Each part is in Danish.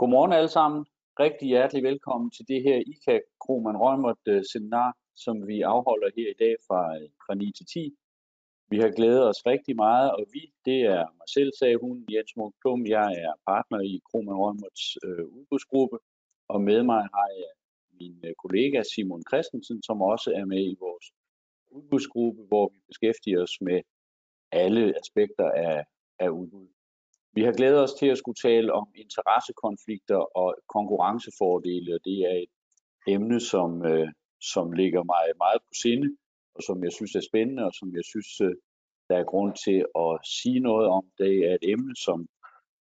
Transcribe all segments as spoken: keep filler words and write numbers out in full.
Godmorgen alle sammen. Rigtig hjertelig velkommen til det her I K A-Kromann Reumert seminar, som vi afholder her i dag fra, fra ni til ti. Vi har glædet os rigtig meget, og vi, det er mig selv, sagde hun, Jens Munkholm. Jeg er partner i Kromann Reumerts øh, udbudsgruppe, og med mig har jeg min kollega Simon Christensen, som også er med i vores udbudsgruppe, hvor vi beskæftiger os med alle aspekter af, af udbud. Vi har glædet os til at skulle tale om interessekonflikter og konkurrencefordele, og det er et emne, som, øh, som ligger mig meget på sinde, og som jeg synes er spændende, og som jeg synes, der er grund til at sige noget om. Det er et emne, som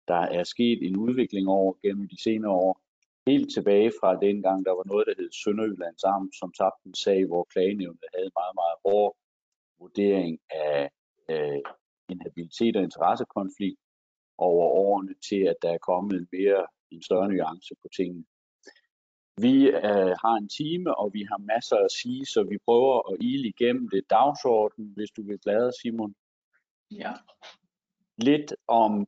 der er sket en udvikling over gennem de senere år, helt tilbage fra dengang, der var noget, der hed Sønderjyllands Amt, som tabte en sag, hvor klagenævnet havde meget, meget hård vurdering af øh, inhabilitet og interessekonflikt over årene til, at der er kommet en, mere, en større nuance på tingene. Vi øh, har en time, og vi har masser at sige, så vi prøver at ile igennem det dagsorden, hvis du vil glæde, Simon. Ja. Lidt om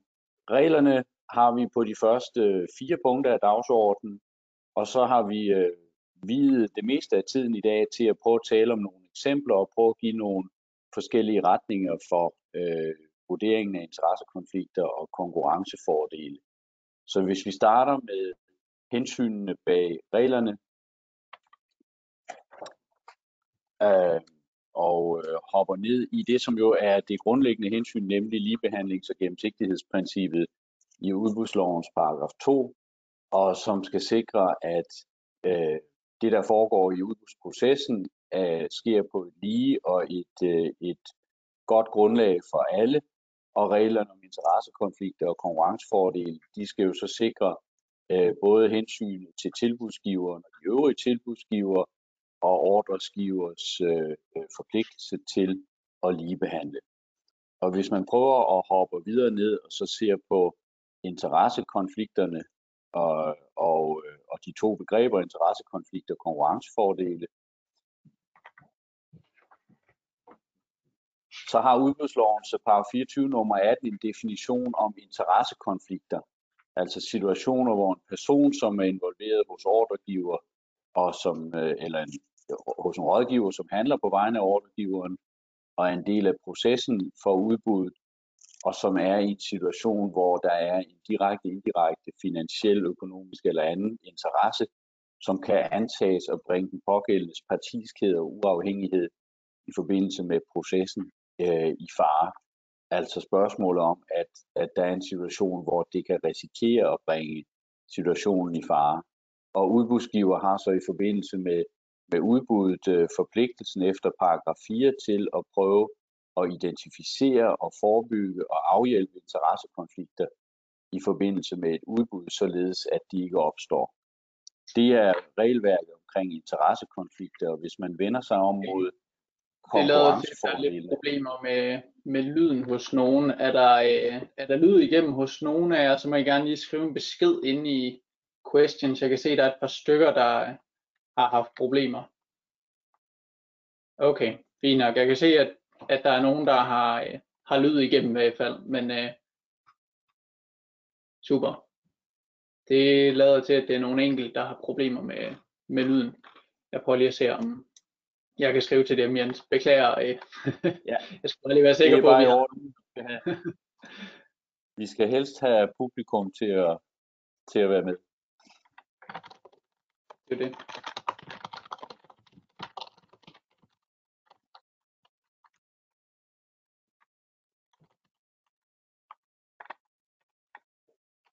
reglerne har vi på de første fire punkter af dagsordenen, og så har vi øh, videt det meste af tiden i dag til at prøve at tale om nogle eksempler og prøve at give nogle forskellige retninger for øh, vurderingen af interessekonflikter og konkurrencefordele. Så hvis vi starter med hensynene bag reglerne øh, og øh, hopper ned i det, som jo er det grundlæggende hensyn, nemlig ligebehandlings- og gennemsigtighedsprincippet i udbudslovens paragraf to, og som skal sikre, at øh, det, der foregår i udbudsprocessen, øh, sker på et lige og et, øh, et godt grundlag for alle, og reglerne om interessekonflikter og konkurrencefordele, de skal jo så sikre både hensynet til tilbudsgiveren og de øvrige tilbudsgiver og ordregivers øh, forpligtelse til at ligebehandle. Og hvis man prøver at hoppe videre ned og så ser på interessekonflikterne og, og, og de to begreber, interessekonflikter og konkurrencefordele, så har udbudsloven paragraf fireogtyve nummer atten en definition om interessekonflikter. Altså situationer, hvor en person, som er involveret hos ordregiver, og som, eller en, hos en rådgiver, som handler på vegne af ordregiveren, og er en del af processen for udbuddet, og som er i en situation, hvor der er en direkte, indirekte, finansiel, økonomisk eller anden interesse, som kan antages at bringe den pågældendes partiskhed og uafhængighed i forbindelse med processen øh, i fare. Altså spørgsmålet om, at, at der er en situation, hvor det kan risikere at bringe situationen i fare. Og udbudsgiver har så i forbindelse med, med udbuddet øh, forpligtelsen efter paragraf fire til at prøve at identificere og forebygge og afhjælpe interessekonflikter i forbindelse med et udbud, således at de ikke opstår. Det er regelværket omkring interessekonflikter, og hvis man vender sig om mod det lader til, der er lidt problemer med, med lyden hos nogen. Er der, er der lyd igennem hos nogen af jer, så må I gerne lige skrive en besked ind i questions. Jeg kan se, at der er et par stykker, der har haft problemer. Okay, fint nok. Jeg kan se, at, at der er nogen, der har, har lyd igennem i hvert fald. Men uh, super. Det lader til, at det er nogen enkelte, der har problemer med, med lyden. Jeg prøver lige at se om... Jeg kan skrive til dem, Jens. Beklager. Øh. Ja. Jeg skal bare lige være sikker på, at vi har... Vi skal helst have publikum til at, til at være med. Det er det.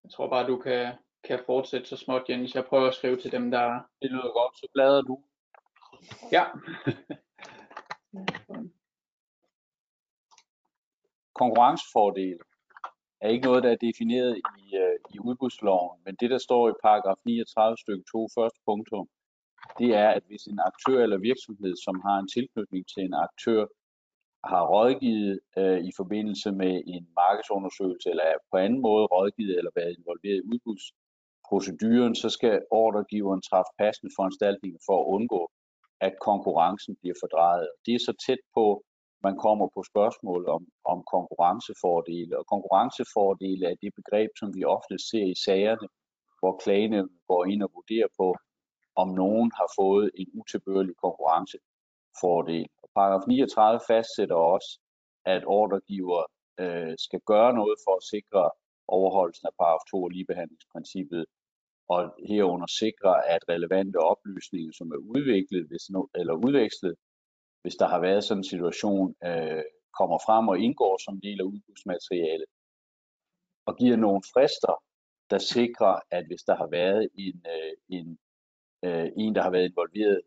Jeg tror bare, du kan, kan fortsætte så småt, Jens. Jeg prøver at skrive til dem, der... Det lyder godt, så bladrer du. Ja. Konkurrencefordele er ikke noget, der er defineret i, uh, i udbudsloven, men det, der står i paragraf niogtredive stykke to, første punktum, det er, at hvis en aktør eller virksomhed, som har en tilknytning til en aktør, har rådgivet uh, i forbindelse med en markedsundersøgelse eller på anden måde rådgivet eller været involveret i udbudsproceduren, så skal ordregiveren træffe passende foranstaltninger for at undgå, at konkurrencen bliver fordrejet. Det er så tæt på, man kommer på spørgsmål om, om konkurrencefordele. Og konkurrencefordele er det begreb, som vi ofte ser i sagerne hvor klagenævnet går ind og vurderer på, om nogen har fået en utilbørlig konkurrencefordel. Og paragraf niogtredive fastsætter også, at ordregiver øh, skal gøre noget for at sikre overholdelsen af paragraf to og ligebehandlingsprincippet, og herunder sikre, at relevante oplysninger, som er udviklet hvis no, eller udvekslet, hvis der har været sådan en situation, øh, kommer frem og indgår som del af udbudsmaterialet, og giver nogle frister, der sikrer, at hvis der har været en, øh, en, øh, en der har været involveret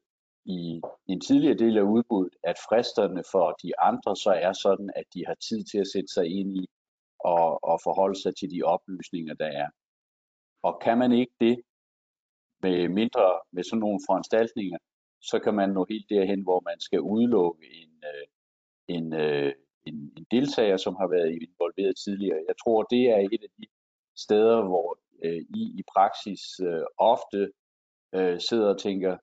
i en tidligere del af udbuddet, at fristerne for de andre så er sådan, at de har tid til at sætte sig ind i og, og forholde sig til de oplysninger, der er. Og kan man ikke det med mindre med sådan nogle foranstaltninger, så kan man nå helt derhen, hvor man skal udelukke en, en, en, en deltager, som har været involveret tidligere. Jeg tror, det er et af de steder, hvor øh, I i praksis øh, ofte øh, sidder og tænker,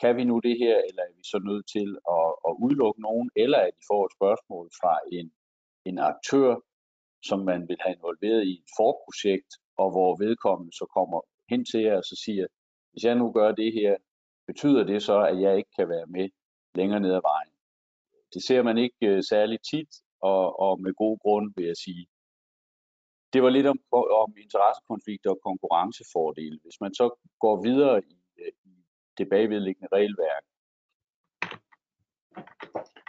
kan vi nu det her, eller er vi så nødt til at, at udelukke nogen, eller at I får et spørgsmål fra en, en aktør, som man vil have involveret i et forprojekt, og hvor vedkommende så kommer hen til jer og så siger, hvis jeg nu gør det her, betyder det så, at jeg ikke kan være med længere ned ad vejen? Det ser man ikke uh, særlig tit, og, og med god grund vil jeg sige. Det var lidt om, om interessekonflikter og konkurrencefordele. Hvis man så går videre i, i det bagvedliggende regelværk.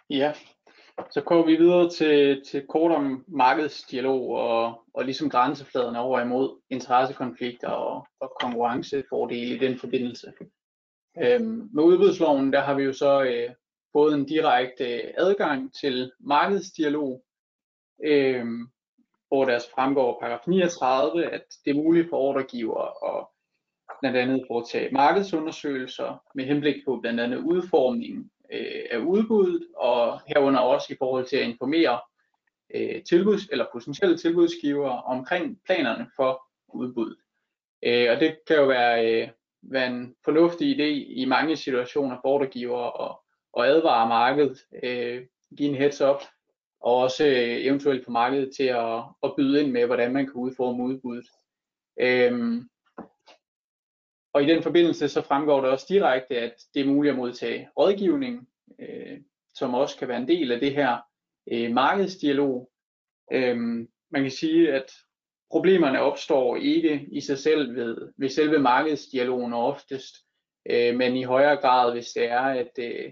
Ja, så kommer vi videre til, til kort om markedsdialog og, og ligesom grænsefladerne over imod interessekonflikter og, og konkurrencefordele i den forbindelse. Øhm, med udbudsloven, der har vi jo så øh, både en direkte adgang til markedsdialog, øh, hvor der fremgår paragraf niogtredive, at det er muligt for ordregiver at blandt andet foretage markedsundersøgelser med henblik på blandt andet udformningen øh, af udbuddet, og herunder også i forhold til at informere øh, tilbuds- eller potentielle tilbudsgivere omkring planerne for udbuddet. Øh, og det kan jo være... Øh, være en fornuftig idé i mange situationer for ordregivere og, og advare markedet, øh, give en heads up, og også øh, eventuelt få markedet til at, at byde ind med, hvordan man kan udforme udbuddet. Øhm, og i den forbindelse så fremgår det også direkte, at det er muligt at modtage rådgivning, øh, som også kan være en del af det her øh, markedsdialog. Øhm, man kan sige, at problemerne opstår ikke i sig selv ved, ved selve markedsdialogen oftest, øh, men i højere grad, hvis det er, at, øh,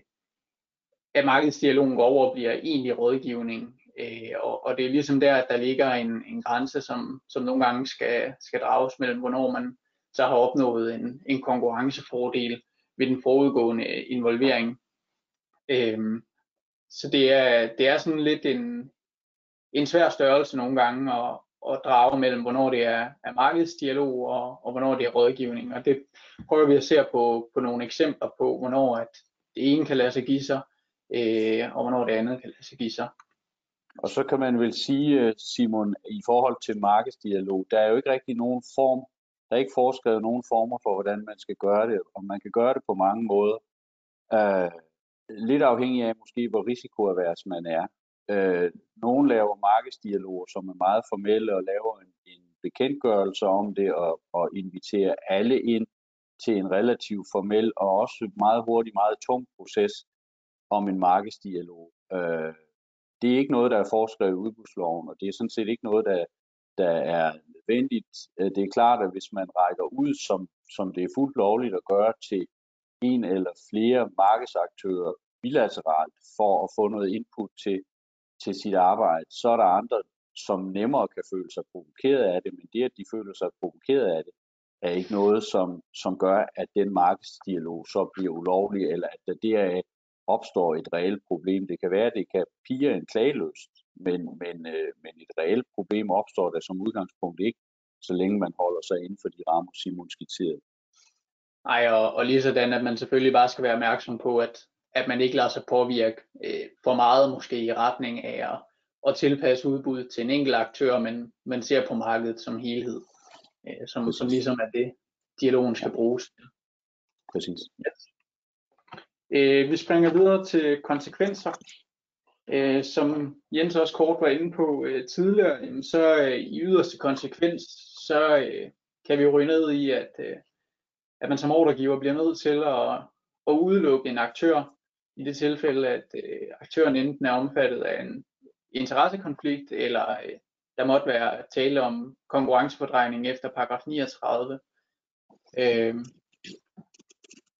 at markedsdialogen går over og bliver egentlig rådgivning. Øh, og, og det er ligesom der, at der ligger en, en grænse, som, som nogle gange skal, skal drages mellem, hvornår man så har opnået en, en konkurrencefordel ved den forudgående involvering. Øh, så det er, det er sådan lidt en, en svær størrelse nogle gange, og og drage mellem, hvornår det er, er markedsdialog og, og hvornår det er rådgivning. Og det prøver vi at se på, på nogle eksempler på, hvornår at det ene kan lade sig give sig, øh, og hvornår det andet kan lade sig give sig. Og så kan man vel sige, Simon, i forhold til markedsdialog, der er jo ikke rigtig nogen form, der er ikke forskrevet nogen former for, hvordan man skal gøre det, og man kan gøre det på mange måder. Øh, lidt afhængig af måske, hvor risikoavers man er. Øh, Nogle laver markedsdialoger, som er meget formelle og laver en, en bekendtgørelse om det og, og inviterer alle ind til en relativt formel og også meget hurtig, meget tung proces om en markedsdialog. Øh, det er ikke noget, der er foreskrevet i udbudsloven, og det er sådan set ikke noget, der, der er nødvendigt. Det er klart, at hvis man rækker ud, som, som det er fuldt lovligt at gøre til en eller flere markedsaktører bilateralt for at få noget input til til sit arbejde, så er der andre, som nemmere kan føle sig provokeret af det, men det, at de føler sig provokeret af det, er ikke noget, som, som gør, at den markedsdialog så bliver ulovlig, eller at der deraf opstår et reelt problem. Det kan være, at det kan pire en klagelyst, men, men, øh, men et reelt problem opstår der som udgangspunkt ikke, så længe man holder sig inden for de rammer, Simon skitserede. Nej, og, og lige sådan, at man selvfølgelig bare skal være opmærksom på, at at man ikke lader sig påvirke øh, for meget måske i retning af at, at tilpasse udbuddet til en enkelt aktør, men man ser på markedet som helhed, øh, som, som ligesom er det, dialogen skal bruges til. Præcis. Yes. Øh, vi springer videre til konsekvenser. Øh, som Jens også kort var inde på øh, tidligere, så øh, i yderste konsekvens, så øh, kan vi jo ryge ned i, at, øh, at man som ordregiver bliver nødt til at, at udelukke en aktør i det tilfælde, at øh, aktøren enten er omfattet af en interessekonflikt, eller øh, der måtte være tale om konkurrencefordragning efter paragraf niogtredive. Øh,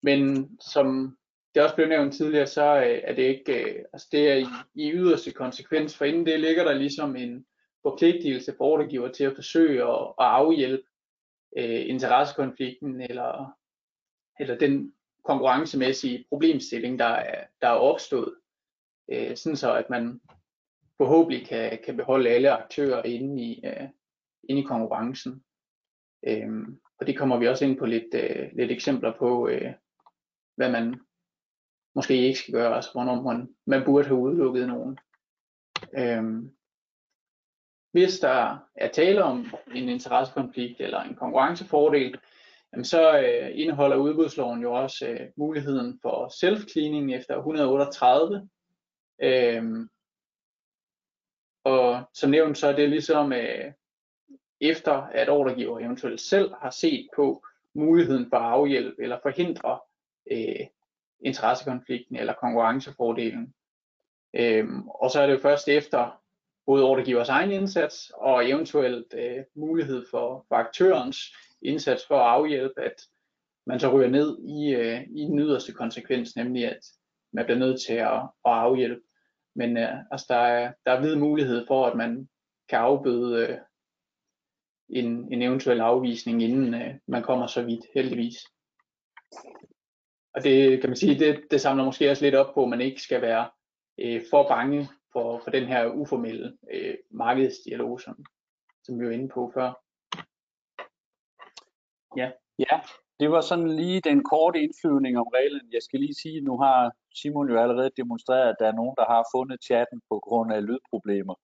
men som det også blev nævnt tidligere, så øh, er det ikke, øh, altså det er i, i yderste konsekvens, for inden det ligger der ligesom en forpligtelse for ordregiver til at forsøge at, at afhjælpe øh, interessekonflikten eller, eller den konkurrencemæssige problemstilling, der er, der er opstået, øh, sådan så at man forhåbentlig kan, kan beholde alle aktører inde i, øh, inde i konkurrencen. Øh, og det kommer vi også ind på lidt, øh, lidt eksempler på, øh, hvad man måske ikke skal gøre, altså hvornår man, man burde have udelukket nogen. Øh, Hvis der er tale om en interessekonflikt eller en konkurrencefordel, så indeholder udbudsloven jo også muligheden for self-cleaning efter et hundrede og otteogtredive. Og som nævnt, så er det ligesom efter, at ordregiver eventuelt selv har set på muligheden for at afhjælpe eller forhindre interessekonflikten eller konkurrencefordelen. Og så er det jo først efter både ordregivers egen indsats og eventuelt øh, mulighed for, for aktørens indsats for at afhjælpe, at man så ryger ned i, øh, i den yderste konsekvens, nemlig at man bliver nødt til at, at afhjælpe. Men øh, altså, der er, der er vid mulighed for, at man kan afbøde øh, en, en eventuel afvisning, inden øh, man kommer så vidt, heldigvis. Og det kan man sige, det, det samler måske også lidt op på, at man ikke skal være øh, for bange For, for den her uformelle øh, markedsdialog, som, som vi var inde på før. Ja. ja, det var sådan lige den korte indflyvning om reglen. Jeg skal lige sige, nu har Simon jo allerede demonstreret, at der er nogen, der har fundet chatten på grund af lydproblemer.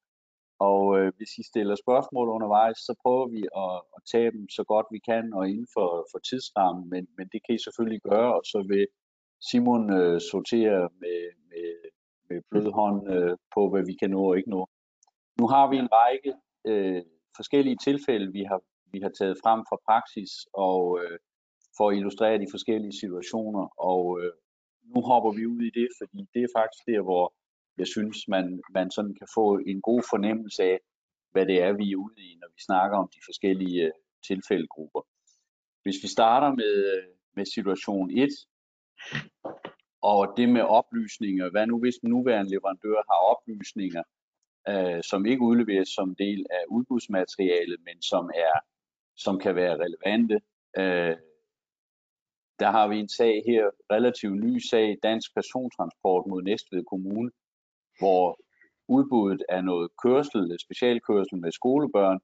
Og øh, hvis I stiller spørgsmål undervejs, så prøver vi at, at tage dem så godt vi kan og inden for, for tidsrammen. Men, men det kan I selvfølgelig gøre, og så vil Simon øh, sortere med, med med blød hånd øh, på, hvad vi kan nå og ikke nå. Nu har vi en række øh, forskellige tilfælde, vi har, vi har taget frem fra praksis og øh, for at illustrere de forskellige situationer. Og øh, nu hopper vi ud i det, fordi det er faktisk der, hvor jeg synes, man, man sådan kan få en god fornemmelse af, hvad det er, vi er ude i, når vi snakker om de forskellige øh, tilfældegrupper. Hvis vi starter med, med situation et, og det med oplysninger, hvad nu hvis den nuværende leverandør har oplysninger, øh, som ikke udleveres som del af udbudsmaterialet, men som, er, som kan være relevante. Øh, der har vi en sag her, relativt ny sag, Dansk Persontransport mod Næstved Kommune, hvor udbuddet af noget kørsel, specialkørsel med skolebørn,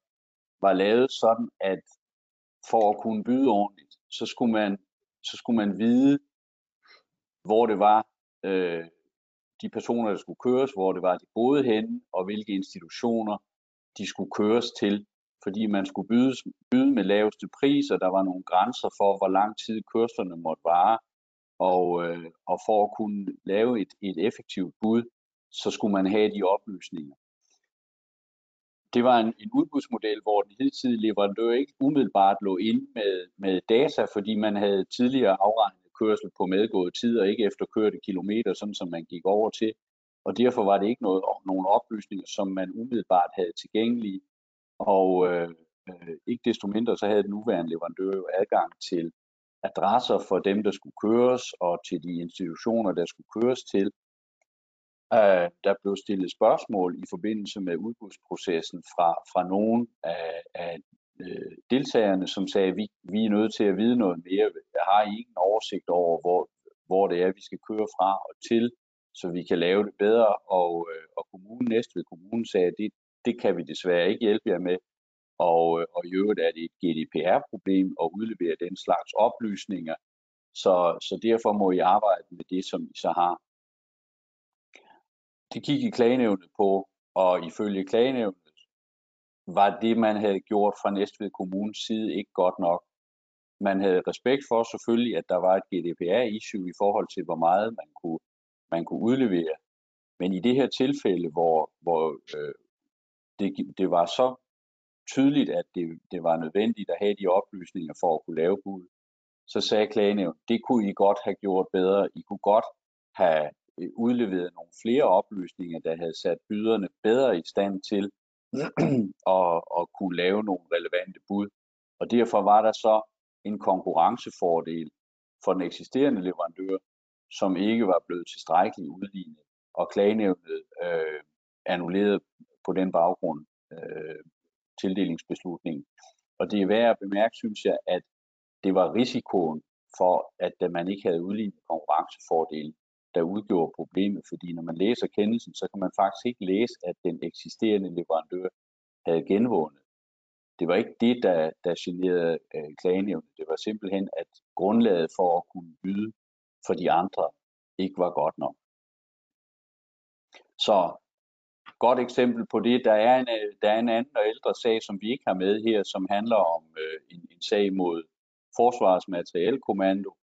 var lavet sådan, at for at kunne byde ordentligt, så skulle man, så skulle man vide, hvor det var øh, de personer, der skulle køres, hvor det var de boede henne, og hvilke institutioner de skulle køres til, fordi man skulle bydes, byde med laveste pris, og der var nogle grænser for, hvor lang tid kørslerne måtte vare, og, øh, og for at kunne lave et, et effektivt bud, så skulle man have de oplysninger. Det var en, en udbudsmodel, hvor den hidtidige leverandør ikke umiddelbart lå inde med, med data, fordi man havde tidligere afregnet kørsel på medgået tid og ikke efter kørte kilometer, sådan som man gik over til. Og derfor var det ikke noget, nogle oplysninger, som man umiddelbart havde tilgængelige. Og øh, ikke desto mindre, så havde den nuværende leverandør jo adgang til adresser for dem, der skulle køres, og til de institutioner, der skulle køres til. Øh, der blev stillet spørgsmål i forbindelse med udbudsprocessen fra, fra nogen af, af deltagerne, som sagde, at vi, vi er nødt til at vide noget mere. Jeg har ingen oversigt over, hvor, hvor det er, vi skal køre fra og til, så vi kan lave det bedre. Og, og kommunen, Næstved Kommune, sagde, at det, det kan vi desværre ikke hjælpe jer med. Og, og i øvrigt er det et G D P R-problem at udlevere den slags oplysninger. Så, så derfor må I arbejde med det, som I så har. Det gik i klagenævnet på, og ifølge klagenævnet var det, man havde gjort fra Næstved Kommunes side, ikke godt nok. Man havde respekt for selvfølgelig, at der var et G D P R-issue i forhold til, hvor meget man kunne, man kunne udlevere. Men i det her tilfælde, hvor, hvor øh, det, det var så tydeligt, at det, det var nødvendigt at have de oplysninger for at kunne lave bud. Så sagde klagenævnet, det kunne I godt have gjort bedre. I kunne godt have udleveret nogle flere oplysninger, der havde sat byderne bedre i stand til at, at kunne lave nogle relevante bud. Og derfor var der så en konkurrencefordel for den eksisterende leverandør, som ikke var blevet tilstrækkeligt udlignet, og klagenævnet øh, annullerede på den baggrund øh, tildelingsbeslutningen. Og det er værd at bemærke, synes jeg, at det var risikoen for, at man ikke havde udlignet konkurrencefordelen, der udgjorde problemet. Fordi når man læser kendelsen, så kan man faktisk ikke læse, at den eksisterende leverandør havde genvundet. Det var ikke det, der, der generede øh, klagenævnet. Det var simpelthen, at grundlaget for at kunne byde for de andre ikke var godt nok. Så godt eksempel på det, der er en, der er en anden og ældre sag, som vi ikke har med her, som handler om øh, en, en sag mod Forsvarsmaterielkommando,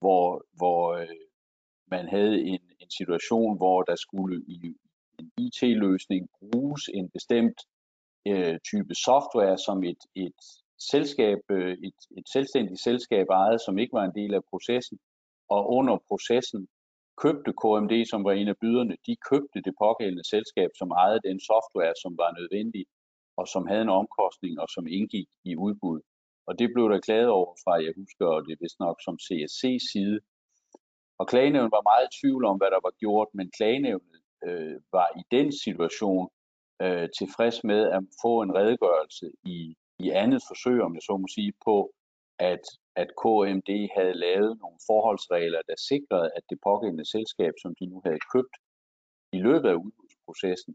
hvor, hvor øh, man havde en, en situation, hvor der skulle i en I T-løsning bruges en bestemt øh, type software, som et, et, selskab, øh, et, et selvstændigt selskab ejede, som ikke var en del af processen, og under processen købte K M D, som var en af byderne, de købte det pågældende selskab, som ejede den software, som var nødvendig, og som havde en omkostning, og som indgik i udbud. Og det blev der klaget over fra, jeg husker det vist nok, som C S C-side. Og klagenævnet var meget i tvivl om, hvad der var gjort, men klagenævnet øh, var i den situation øh, tilfreds med at få en redegørelse i, i andet forsøg, om jeg så må sige, på at at K M D havde lavet nogle forholdsregler, der sikrede, at det pågældende selskab, som de nu havde købt i løbet af udbudsprocessen,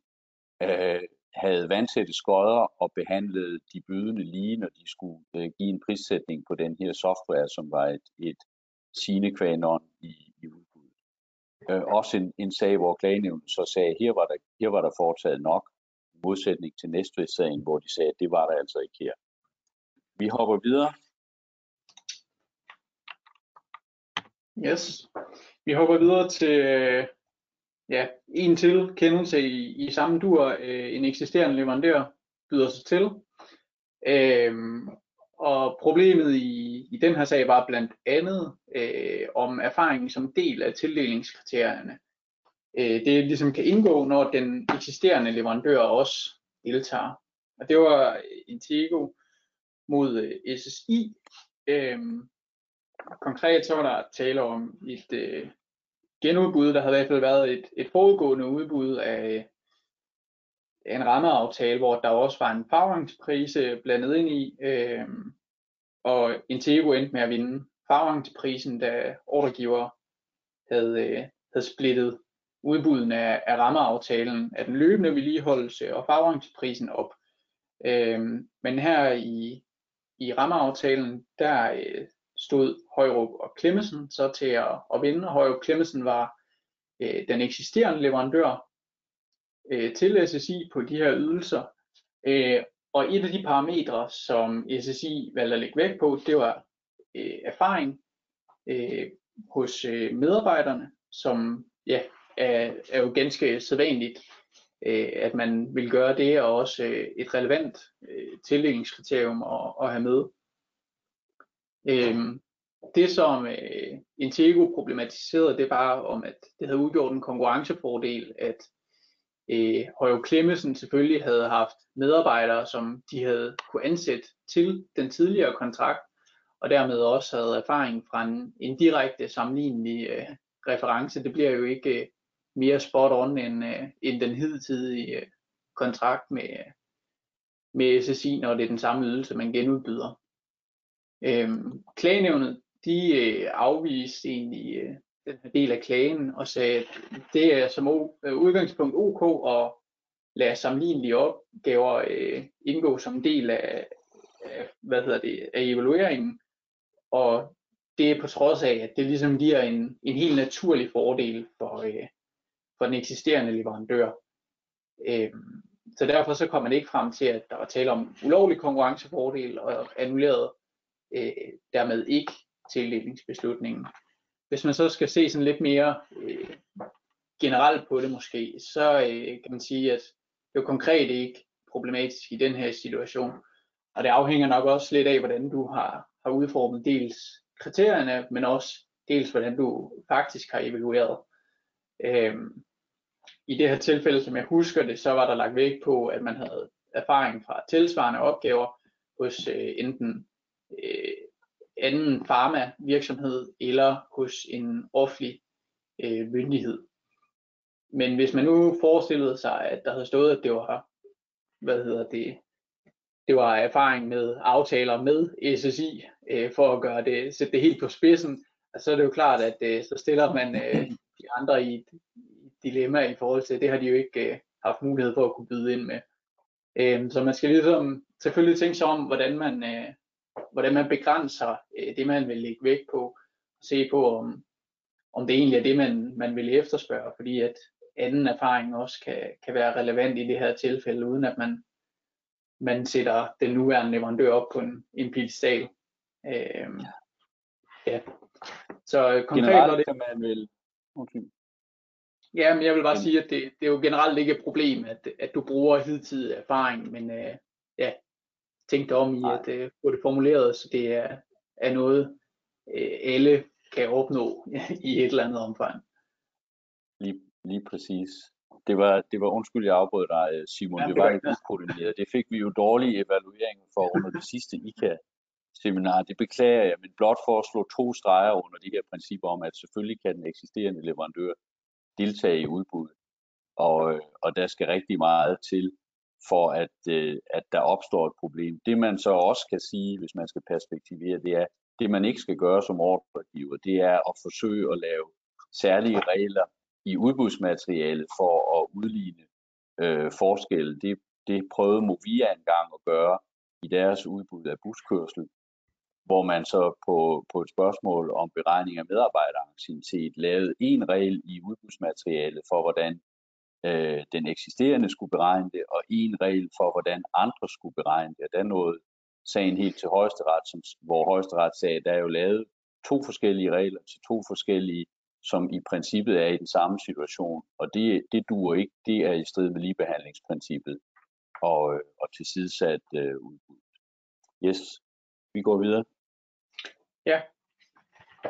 øh, havde vandsætte skodder og behandlede de bydende lige, når de skulle øh, give en prissætning på den her software, som var et, et sine qua non i, i udbuddet. Øh, også en, en sag, hvor klagenævnet så sagde, her var der, her var der foretaget nok, i modsætning til Næstved-sagen, hvor de sagde, at det var der altså ikke her. Vi hopper videre. Yes. Vi hopper videre til ja, en til kendelse i, i samme dur. Øh, en eksisterende leverandør byder sig til. Øhm, og problemet i, i den her sag var blandt andet øh, om erfaring som del af tildelingskriterierne. Øh, det ligesom kan indgå, når den eksisterende leverandør også deltager. Og det var Intego mod S S I. Øhm, Konkret så var der tale om et øh, genudbud, der havde i hvert fald været et, et forudgående udbud af øh, en rammeaftale, hvor der også var en farvangsprise blandet ind i, øh, og Intego endte med at vinde farvangsprisen, da ordregiver havde, øh, havde splittet udbuden af, af rammeaftalen af den løbende vedligeholdelse og farvangsprisen op. Øh, men her i, i rammeaftalen, der øh, stod Højrup og Klemmesen så til at, at vinde. Højrup Klemmesen var øh, den eksisterende leverandør øh, til S S I på de her ydelser. Øh, og et af de parametre, som S S I valgte at lægge vægt på, det var øh, erfaring øh, hos øh, medarbejderne, som ja, er, er jo ganske sædvanligt, øh, at man vil gøre det, og også øh, et relevant øh, tildelingskriterium at, at have med. Øhm, det som øh, Intego problematiserede, det var om, at det havde udgjort en konkurrencefordel, at øh, Højrup Klemmesen selvfølgelig havde haft medarbejdere, som de havde kunne ansætte til den tidligere kontrakt, og dermed også havde erfaring fra en, en direkte sammenlignelig øh, reference. Det bliver jo ikke øh, mere spot on end, øh, end den hidtidige øh, kontrakt med, øh, med S S I, når det er den samme ydelse, man genudbyder. Øhm, klagenævnet de øh, afviste egentlig øh, den her del af klagen og sagde, at det er som udgangspunkt ok at lade sammenlignelige opgaver øh, indgå som del af, af, hvad hedder det, af evalueringen, og det er på trods af, at det ligesom giver en, en helt naturlig fordel for, øh, for den eksisterende leverandør. Øhm, så derfor så kom man ikke frem til, at der var tale om ulovlig konkurrencefordel og annulleret Øh, dermed ikke tildelingsbeslutningen. Hvis man så skal se sådan lidt mere øh, generelt på det måske, så øh, kan man sige, at det jo konkret ikke problematisk i den her situation. Og det afhænger nok også lidt af, hvordan du har, har udformet dels kriterierne, men også dels hvordan du faktisk har evalueret. Øhm, I det her tilfælde, som jeg husker det, så var der lagt vægt på, at man havde erfaring fra tilsvarende opgaver hos øh, enten øh, anden farmavirksomhed eller hos en offentlig øh, myndighed. Men hvis man nu forestillede sig, at der havde stået, at det var, hvad hedder det, det var erfaring med aftaler med S S I øh, for at gøre det, sætte det helt på spidsen, og så er det jo klart, at øh, så stiller man øh, de andre i et dilemma i forhold til, det har de jo ikke øh, haft mulighed for at kunne byde ind med. Øh, så man skal ligesom selvfølgelig tænke sig om, hvordan man, øh, hvordan man begrænser øh, det, man vil lægge vægt på, og se på, om, om det egentlig er det, man, man vil efterspørge, fordi at anden erfaring også kan, kan være relevant i det her tilfælde, uden at man, man sætter den nuværende leverandør op på en, en pedestal. Øh, ja. Så konkret generelt, var det, kan man vil... Okay. Ja, men jeg vil bare okay. sige, at det, det er jo generelt ikke et problem, at, at du bruger hidtidig erfaring, men øh, ja, tænk dig om i, Nej. at øh, få det formuleret, så det er, er noget, øh, alle kan opnå i et eller andet omfang. Lige, lige præcis. Det var, det var undskyld, jeg afbrød dig, Simon. Ja, det var lidt ukoordineret. Det fik vi jo dårlige evalueringer for under det sidste I K A-seminar. Det beklager jeg, men blot for at slå to streger under de her principper om, at selvfølgelig kan den eksisterende leverandør deltage i udbuddet. Og, og der skal rigtig meget til, for at, at der opstår et problem. Det man så også kan sige, hvis man skal perspektivere, det er, det man ikke skal gøre som ordregiver, det er at forsøge at lave særlige regler i udbudsmaterialet for at udligne øh, forskelle. Det, det prøvede Movia engang at gøre i deres udbud af buskørsel, hvor man så på, på et spørgsmål om beregning af medarbejderaktivitet lavede en regel i udbudsmaterialet for, hvordan øh, den eksisterende skulle beregne det, og en regel for, hvordan andre skulle beregne det. Og der nåede sagen helt til højesteret, som, hvor højesteret sagde, at der er jo lavet to forskellige regler til to forskellige, som i princippet er i den samme situation, og det, det duer ikke, det er i strid med ligebehandlingsprincippet og, og tilsidesat øh, udbud. Yes, vi går videre. Ja,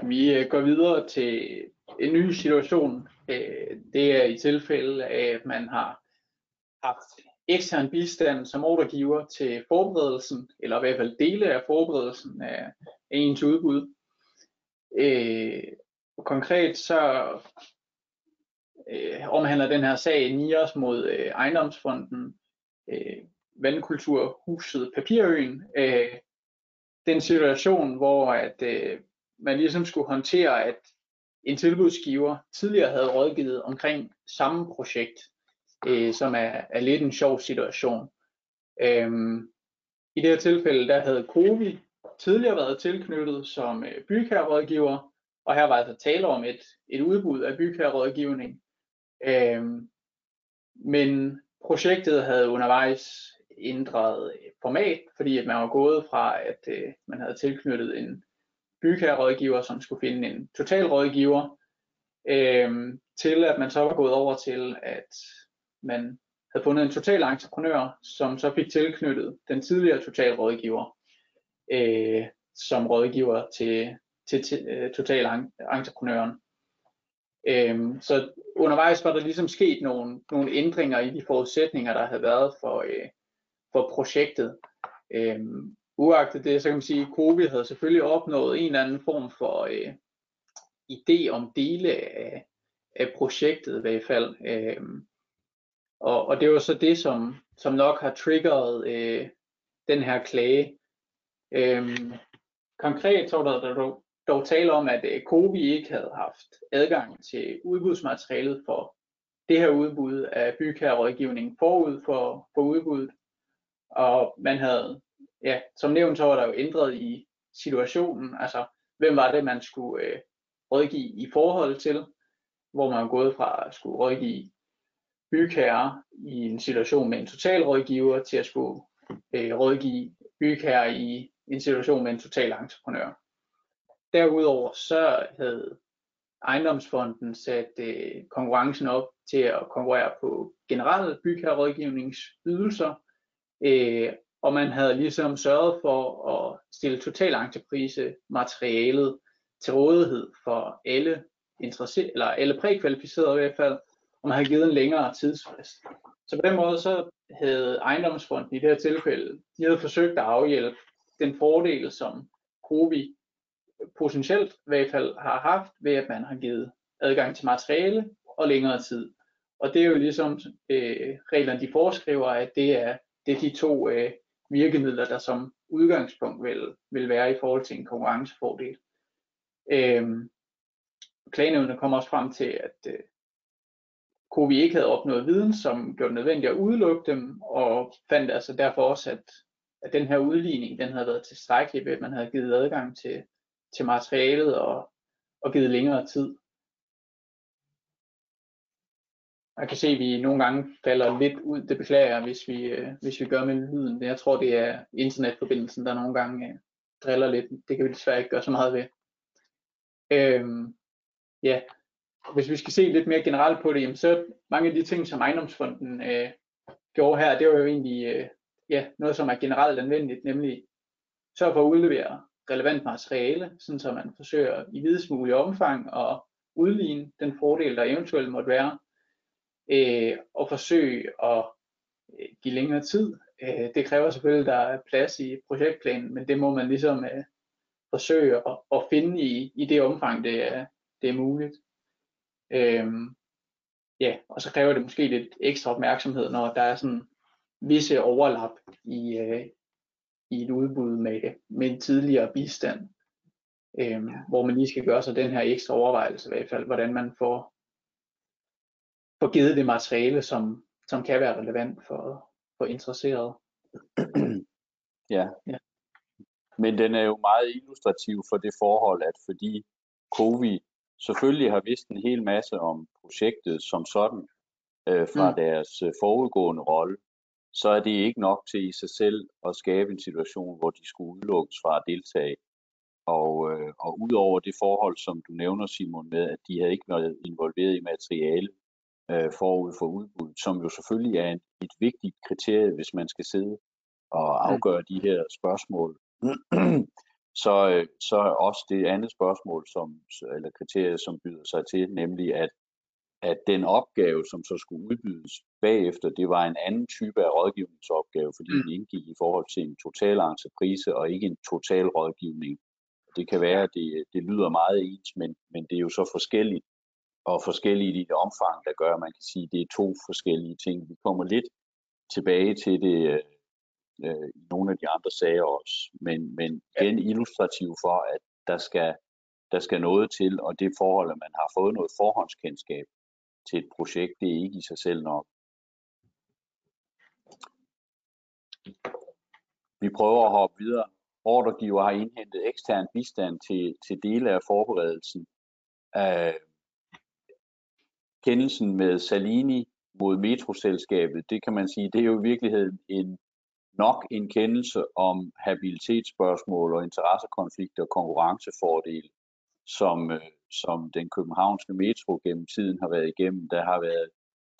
vi går videre til en ny situation. Det er i tilfælde af, at man har haft ekstern bistand som ordregiver til forberedelsen, eller i hvert fald dele af forberedelsen af ens udbud. Øh, Konkret så øh, omhandler den her sag Nias mod øh, Ejendomsfonden, øh, Vandkulturhuset Papirøen. Øh, den situation, hvor at, øh, man ligesom skulle håndtere, at en tilbudsgiver tidligere havde rådgivet omkring samme projekt, øh, som er, er lidt en sjov situation. Øh, I det her tilfælde, der havde COWI tidligere været tilknyttet som øh, bygherrerådgiver. Og her var altså tale om et, et udbud af bygherrerådgivning. Øhm, men projektet havde undervejs ændret format, fordi at man var gået fra, at øh, man havde tilknyttet en bygherrerådgiver, som skulle finde en totalrådgiver, øhm, til at man så var gået over til, at man havde fundet en totalentreprenør, som så fik tilknyttet den tidligere totalrådgiver øh, som rådgiver til til totalentreprenøren. Øhm, så undervejs var der ligesom sket nogle, nogle ændringer i de forudsætninger, der havde været for, øh, for projektet. Øhm, uagtet det, så kan man sige, at COWI havde selvfølgelig opnået en eller anden form for øh, idé om dele af, af projektet i hvert fald. Øhm, og, og det var så det, som, som nok har triggeret øh, den her klage. Øhm, konkret så der, der, der dog tale om, at COWI ikke havde haft adgang til udbudsmaterialet for det her udbud af bygherrerådgivning forud for, for udbuddet. Og man havde, ja, som nævnt, så var der jo ændret i situationen, altså hvem var det, man skulle øh, rådgive i forhold til, hvor man var gået fra at skulle rådgive bygherrer i en situation med en totalrådgiver til at skulle øh, rådgive bygherrer i en situation med en totalentreprenør. Derudover så havde Ejendomsfonden sat øh, konkurrencen op til at konkurrere på generelle bygherrerådgivningsydelser, Øh, og man havde ligesom sørget for at stille totalentrepisematerialet til rådighed for alle interesserede, eller alle prækvalificerede i hvert fald, og man havde givet en længere tidsfrist. Så på den måde så havde Ejendomsfonden i det her tilfælde, de havde forsøgt at afhjælpe den fordel, som COWI potentielt i hvert fald har haft, ved at man har givet adgang til materiale og længere tid. Og det er jo ligesom øh, reglerne, de foreskriver, at det er, det er de to øh, virkemidler, der som udgangspunkt vil, vil være i forhold til en konkurrencefordel. Øhm, Klagenævnet kom også frem til, at øh, COWI ikke havde opnået viden, som gjorde det nødvendigt at udelukke dem, og fandt altså derfor også, at, at den her udligning den havde været tilstrækkelig ved, at man havde givet adgang til, til materialet og, og givet længere tid. Jeg kan se, at vi nogle gange falder lidt ud, det beklager jeg, hvis vi, øh, hvis vi gør med lyden. Jeg tror, det er internetforbindelsen, der nogle gange øh, driller lidt. Det kan vi desværre ikke gøre så meget ved. Øhm, ja. Hvis vi skal se lidt mere generelt på det, jamen, så mange af de ting, som Ejendomsfonden øh, gjorde her, det var jo egentlig øh, ja, noget, som er generelt anvendeligt, nemlig sørg for at udlevere relevant materiale, sådan så man forsøger i videst mulig omfang at udligne den fordel, der eventuelt måtte være, øh, og forsøge at øh, give længere tid. Øh, det kræver selvfølgelig, at der er plads i projektplanen, men det må man ligesom øh, forsøge at, at finde i, i det omfang, det er, det er muligt. Øhm, ja, og så kræver det måske lidt ekstra opmærksomhed, når der er sådan visse overlap i, øh, i et udbud med, med en tidligere bistand, øhm, ja. Hvor man lige skal gøre sig den her ekstra overvejelse i hvert fald, hvordan man får, får givet det materiale, som, som kan være relevant for, for interesserede. Ja. Ja, men den er jo meget illustrativ for det forhold, at fordi COWI selvfølgelig har vidst en hel masse om projektet som sådan øh, fra mm. deres forudgående rolle, så er det ikke nok til i sig selv at skabe en situation, hvor de skulle udelukkes fra at deltage. Og, øh, og udover det forhold, som du nævner, Simon, med at de havde ikke været involveret i materiale øh, forud for udbud, som jo selvfølgelig er en, et vigtigt kriterie, hvis man skal sidde og afgøre mm. de her spørgsmål. Så, så også det andet spørgsmål, som, eller kriterie, som byder sig til, nemlig at, at den opgave, som så skulle udbydes bagefter, det var en anden type af rådgivningsopgave, fordi mm. den indgik i forhold til en total entreprise og ikke en total rådgivning. Det kan være, at det, det lyder meget ens, men, men det er jo så forskelligt, og forskelligt i det omfang, der gør, at man kan sige, at det er to forskellige ting. Vi kommer lidt tilbage til det i nogle af de andre sager også, men, men igen illustrativ for, at der skal, der skal noget til, og det forhold, at man har fået noget forhåndskendskab til et projekt, det er ikke i sig selv nok. Vi prøver at hoppe videre. Ordregiver har indhentet ekstern bistand til, til dele af forberedelsen. Øh, kendelsen med Salini mod metroselskabet, det kan man sige, det er jo i virkeligheden en nok en kendelse om habilitetsspørgsmål og interessekonflikter og konkurrencefordele, som, som den københavnske metro gennem tiden har været igennem. Der har været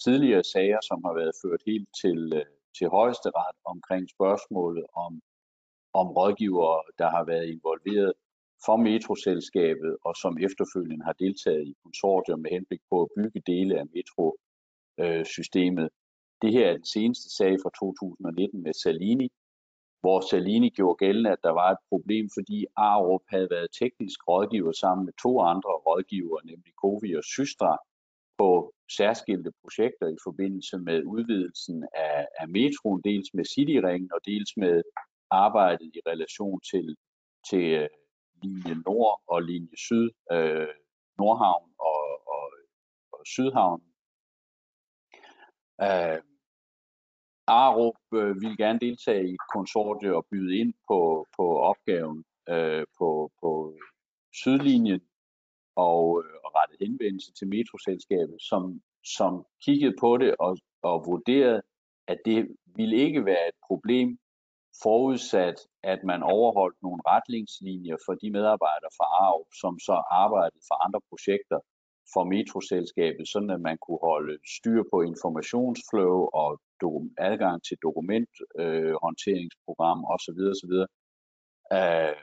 tidligere sager, som har været ført helt til, til højesteret omkring spørgsmålet om, om rådgivere, der har været involveret for metroselskabet og som efterfølgende har deltaget i konsortier med henblik på at bygge dele af metrosystemet. Det her er den seneste sag fra to tusind og nitten med Salini, hvor Salini gjorde gældende, at der var et problem, fordi Arup havde været teknisk rådgiver sammen med to andre rådgivere, nemlig COWI og Systra, på særskilte projekter i forbindelse med udvidelsen af, af metroen, dels med Cityringen og dels med arbejdet i relation til, til linje Nord og linje Syd, øh, Nordhavn og, og, og Sydhavn. Uh, Arup uh, ville gerne deltage i et konsortium og byde ind på, på opgaven uh, på, på sydlinjen og, og rette henvendelse til metroselskabet, som, som kiggede på det og, og vurderede, at det ville ikke være et problem, forudsat at man overholdt nogle retningslinjer for de medarbejdere fra Arup, som så arbejdede for andre projekter for metroselskabet, sådan at man kunne holde styr på informationsflow og dokum- adgang til dokumenthåndteringsprogram øh, osv. osv. Øh,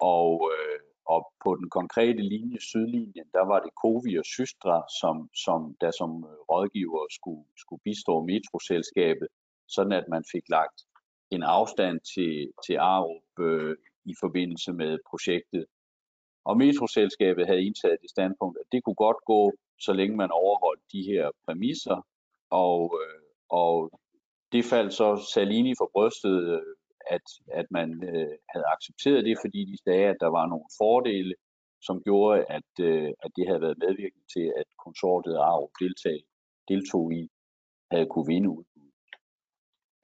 og, øh, og på den konkrete linje, sydlinjen, der var det COWI og Systra, som, som der som rådgiver skulle, skulle bistå metroselskabet, sådan at man fik lagt en afstand til, til Arup øh, i forbindelse med projektet. Og metroselskabet havde indtaget det standpunkt, at det kunne godt gå, så længe man overholdt de her præmisser. Og, øh, og det faldt så Salini for brystet, at, at man øh, havde accepteret det, fordi de sagde, at der var nogle fordele, som gjorde, at, øh, at det havde været medvirkende til, at konsortiet Arup deltog, deltog i, havde kunne vinde udbud.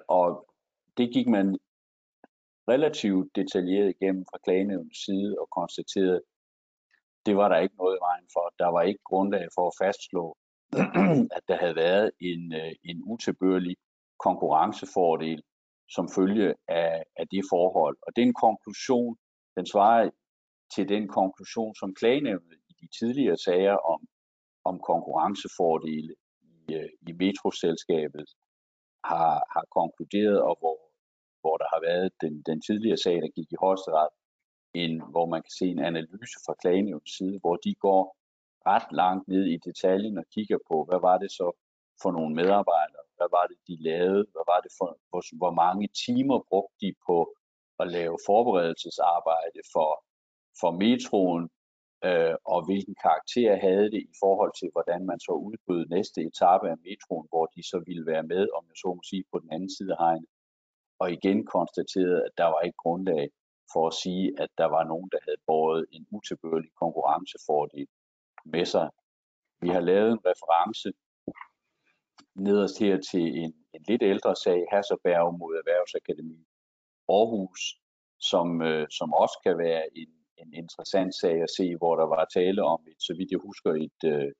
Og det gik man relativt detaljeret igennem fra klagenævnens side og konstaterede, det var der ikke noget i vejen for. Der var ikke grundlag for at fastslå, at der havde været en, en utilbørlig konkurrencefordel som følge af, af det forhold. Og den konklusion, den svarer til den konklusion, som klagenævnet i de tidligere sager om, om konkurrencefordele i, i metroselskabet har, har konkluderet, og hvor, hvor der har været den, den tidligere sag, der gik i højesteret, en, hvor man kan se en analyse fra klagenævnets side, hvor de går ret langt ned i detaljen og kigger på, hvad var det så for nogle medarbejdere, hvad var det, de lavede, hvad var det for, hvor, hvor mange timer brugte de på at lave forberedelsesarbejde for, for metroen, øh, og hvilken karakter havde det i forhold til, hvordan man så udbød næste etape af metroen, hvor de så ville være med, om jeg så må sige, på den anden side af hegnet, og igen konstaterede, at der var ikke grundlag for at sige, at der var nogen, der havde båret en utilbørlig konkurrencefordel med sig. Vi har lavet en reference nederst her til en, en lidt ældre sag, Hass og Berg mod Erhvervsakademi Aarhus, som, øh, som også kan være en, en interessant sag at se, hvor der var tale om, et, så vidt jeg husker, et, øh,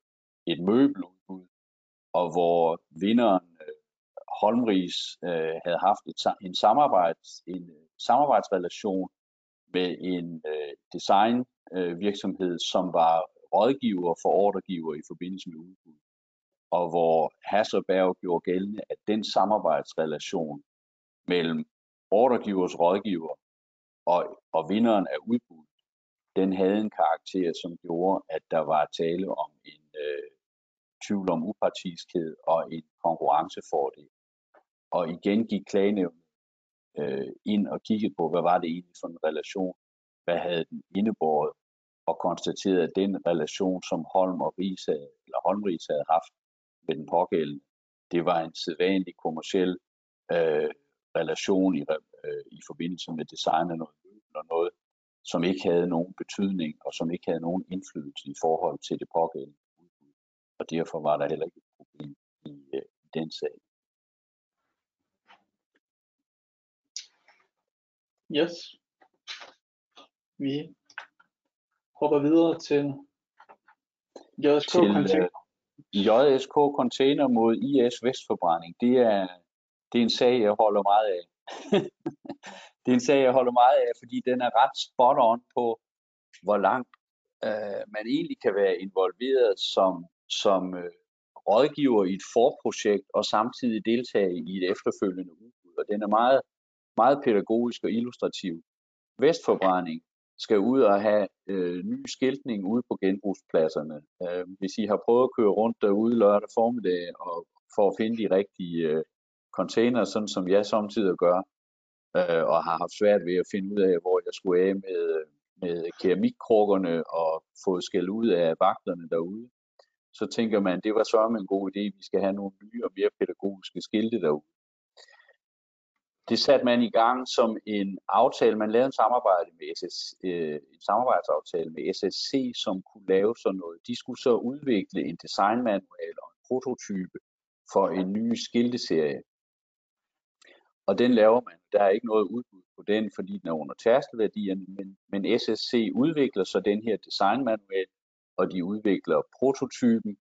et møbeludbud, og hvor vinderen øh, Holmris øh, havde haft et, en, samarbejds, en samarbejdsrelation med en øh, designvirksomhed, øh, som var rådgiver for ordregiver i forbindelse med udbud, og hvor Hass og Berg gjorde gældende, at den samarbejdsrelation mellem ordregivers rådgiver og, og vinderen af udbud, den havde en karakter, som gjorde, at der var tale om en øh, tvivl om upartiskhed og en konkurrencefordel. Og igen gik klagenævnet øh, ind og kiggede på, hvad var det egentlig for en relation, hvad havde den indebåret, og konstaterede, at den relation, som Holm og Ries havde, eller Holmris havde haft med den pågældende, det var en sædvanlig kommerciel øh, relation i, øh, i forbindelse med design af noget, eller noget, som ikke havde nogen betydning, og som ikke havde nogen indflydelse i forhold til det pågældende. Og derfor var der heller ikke et problem i, øh, i den sag. Yes. Vi hopper videre til J S K container. J S K container mod I S Vestforbrænding. Det er det er en sag, jeg holder meget af. Det er en sag, jeg holder meget af, fordi den er ret spot on på, hvor langt øh, man egentlig kan være involveret som som øh, rådgiver i et forprojekt og samtidig deltage i et efterfølgende udbud. Og den er meget meget pædagogisk og illustrativ. Vestforbrænding skal ud og have øh, ny skiltning ude på genbrugspladserne. Øh, hvis I har prøvet at køre rundt derude lørdag formiddag og for at finde de rigtige øh, container, sådan som jeg samtidig gør, øh, og har haft svært ved at finde ud af, hvor jeg skulle af med, med keramikkrukkerne og fået skæld ud af vagterne derude, så tænker man, det var sørme en god idé, vi skal have nogle nye og mere pædagogiske skilte derude. Det satte man i gang som en aftale. Man lavede en, samarbejde med S S, øh, en samarbejdsaftale med S S C, som kunne lave sådan noget. De skulle så udvikle en designmanual og en prototype for en ny skilteserie. Og den laver man. Der er ikke noget udbud på den, fordi den er under tærskelværdierne, men, men S S C udvikler så den her designmanual, og de udvikler prototypen,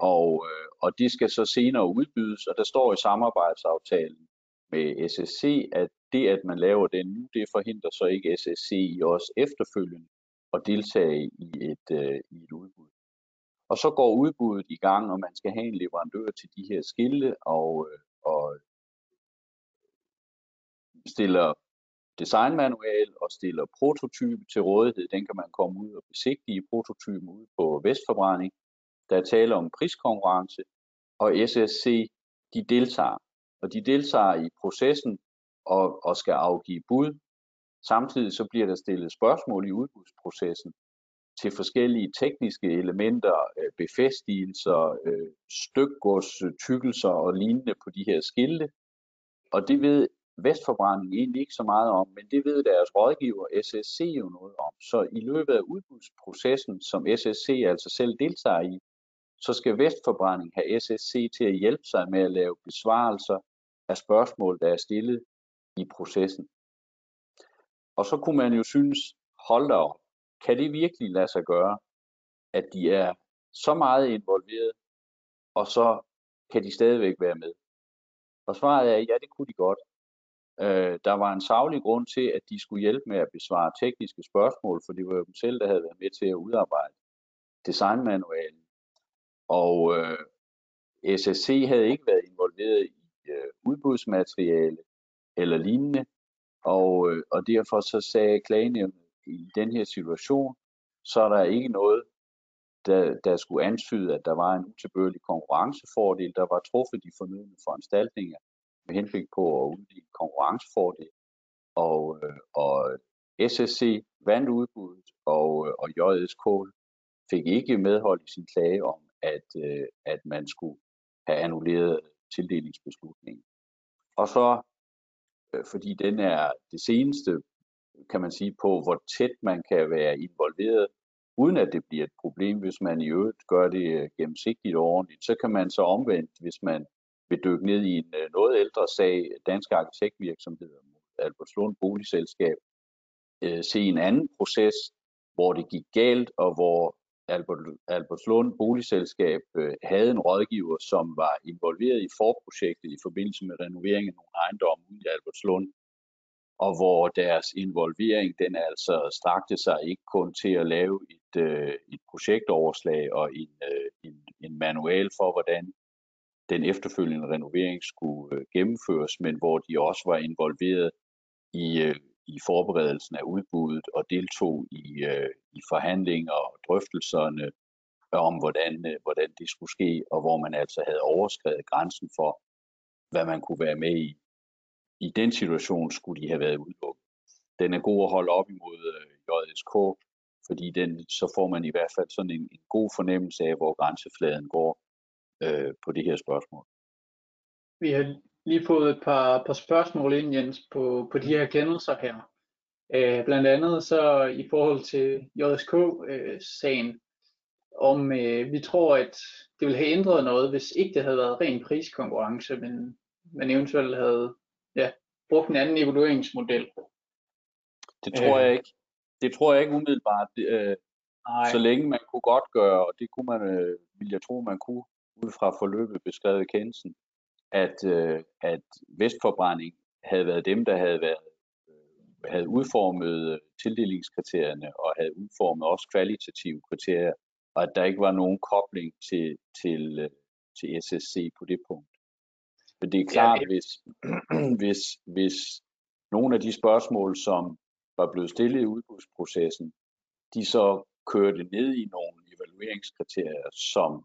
og, øh, og det skal så senere udbydes, og der står i samarbejdsaftalen med S S C, at det, at man laver den nu, det forhindrer så ikke S S C i også efterfølgende at deltage i et, øh, i et udbud. Og så går udbuddet i gang, og man skal have en leverandør til de her skilte, og, øh, og stiller designmanual og stiller prototype til rådighed. Den kan man komme ud og besigtige prototypen ude på Vestforbrænding. Der er tale om priskonkurrence, og S S C de deltager. Og de deltager i processen og, og skal afgive bud. Samtidig så bliver der stillet spørgsmål i udbudsprocessen til forskellige tekniske elementer, befæstigelser, stykgods, tykkelser og lignende på de her skilte. Og det ved Vestforbrænding egentlig ikke så meget om, men det ved deres rådgiver S S C jo noget om. Så i løbet af udbudsprocessen, som S S C altså selv deltager i, så skal Vestforbrænding have S S C til at hjælpe sig med at lave besvarelser af spørgsmål, der er stillet i processen. Og så kunne man jo synes, hold da op, kan det virkelig lade sig gøre, at de er så meget involveret, og så kan de stadigvæk være med? Og svaret er, ja, det kunne de godt. Øh, der var en saglig grund til, at de skulle hjælpe med at besvare tekniske spørgsmål, for det var jo dem selv, der havde været med til at udarbejde designmanualen. Og øh, S S C havde ikke været involveret i øh, udbudsmateriale eller lignende, og, øh, og derfor så sagde klagenævnet, i den her situation, så er der ikke noget, der, der skulle antyde, at der var en utilbørlig konkurrencefordel. Der var truffet de fornødne foranstaltninger med henblik på at udligne konkurrencefordel. Og, og S S C vandt udbuddet, og, og J S K fik ikke medhold i sin klage om, at, at man skulle have annulleret tildelingsbeslutningen. Og så, fordi den er det seneste, kan man sige, på hvor tæt man kan være involveret, uden at det bliver et problem, hvis man i øvrigt gør det gennemsigtigt og ordentligt. Så kan man så omvendt, hvis man vil dykke ned i en noget ældre sag, danske arkitektvirksomheder mod Albertslund Boligselskab, se en anden proces, hvor det gik galt, og hvor Albertslund Boligselskab havde en rådgiver, som var involveret i forprojektet i forbindelse med renovering af nogle ejendomme ude i Albertslund, og hvor deres involvering, den altså strakte sig ikke kun til at lave et, øh, et projektoverslag og en, øh, en, en manual for, hvordan den efterfølgende renovering skulle øh, gennemføres, men hvor de også var involveret i, øh, i forberedelsen af udbuddet og deltog i, øh, i forhandlinger og drøftelserne om, hvordan, øh, hvordan det skulle ske, og hvor man altså havde overskredet grænsen for, hvad man kunne være med i. I den situation skulle de have været udelukket. Den er god at holde op imod J S K, fordi den, så får man i hvert fald sådan en, en god fornemmelse af, hvor grænsefladen går øh, på det her spørgsmål. Vi har lige fået et par, par spørgsmål ind, Jens, på, på de her kendelser her. Æh, blandt andet så i forhold til J S K-sagen, øh, om øh, vi tror, at det ville have ændret noget, hvis ikke det havde været ren priskonkurrence, men man eventuelt havde Ja, brugt en anden evalueringsmodel. Det tror jeg ikke. Det tror jeg ikke umiddelbart. Øh, så længe man kunne godt gøre, og det kunne man, øh, vil jeg tro, man kunne, ud fra forløbet beskrevet kendelsen, at, øh, at Vestforbrænding havde været dem, der havde, været, øh, havde udformet tildelingskriterierne, og havde udformet også kvalitative kriterier, og at der ikke var nogen kobling til, til, øh, til S S C på det punkt. Men det er klart, hvis, hvis, hvis nogle af de spørgsmål, som var blevet stillet i udbudsprocessen, de så kørte ned i nogle evalueringskriterier, som,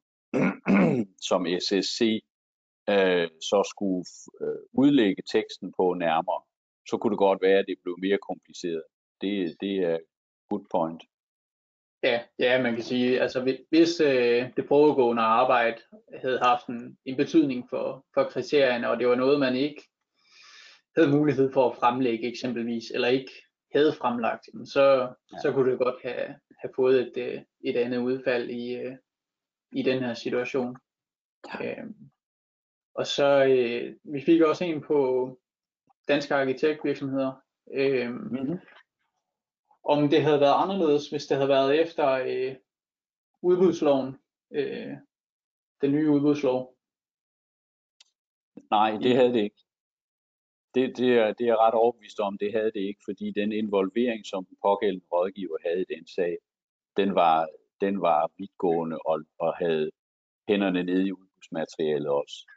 som S S C øh, så skulle øh, udlægge teksten på nærmere, så kunne det godt være, at det blev mere kompliceret. Det, det er good point. Ja, ja, man kan sige, altså hvis øh, det foregående arbejde havde haft en, en betydning for, for kriterierne, og det var noget, man ikke havde mulighed for at fremlægge eksempelvis, eller ikke havde fremlagt, så, ja. så kunne det godt have, have fået et, et andet udfald i, i den her situation. Ja. Øhm, og så, øh, vi fik også en på danske arkitektvirksomheder. Øhm, mm-hmm. Om det havde været anderledes, hvis det havde været efter øh, udbudsloven, øh, den nye udbudslov? Nej, det havde det ikke. Det, det, er, det er ret overbevist om, det havde det ikke, fordi den involvering, som den pågældende rådgiver havde i den sag, den var, den var vidtgående og, og havde hænderne nede i udbudsmaterialet også.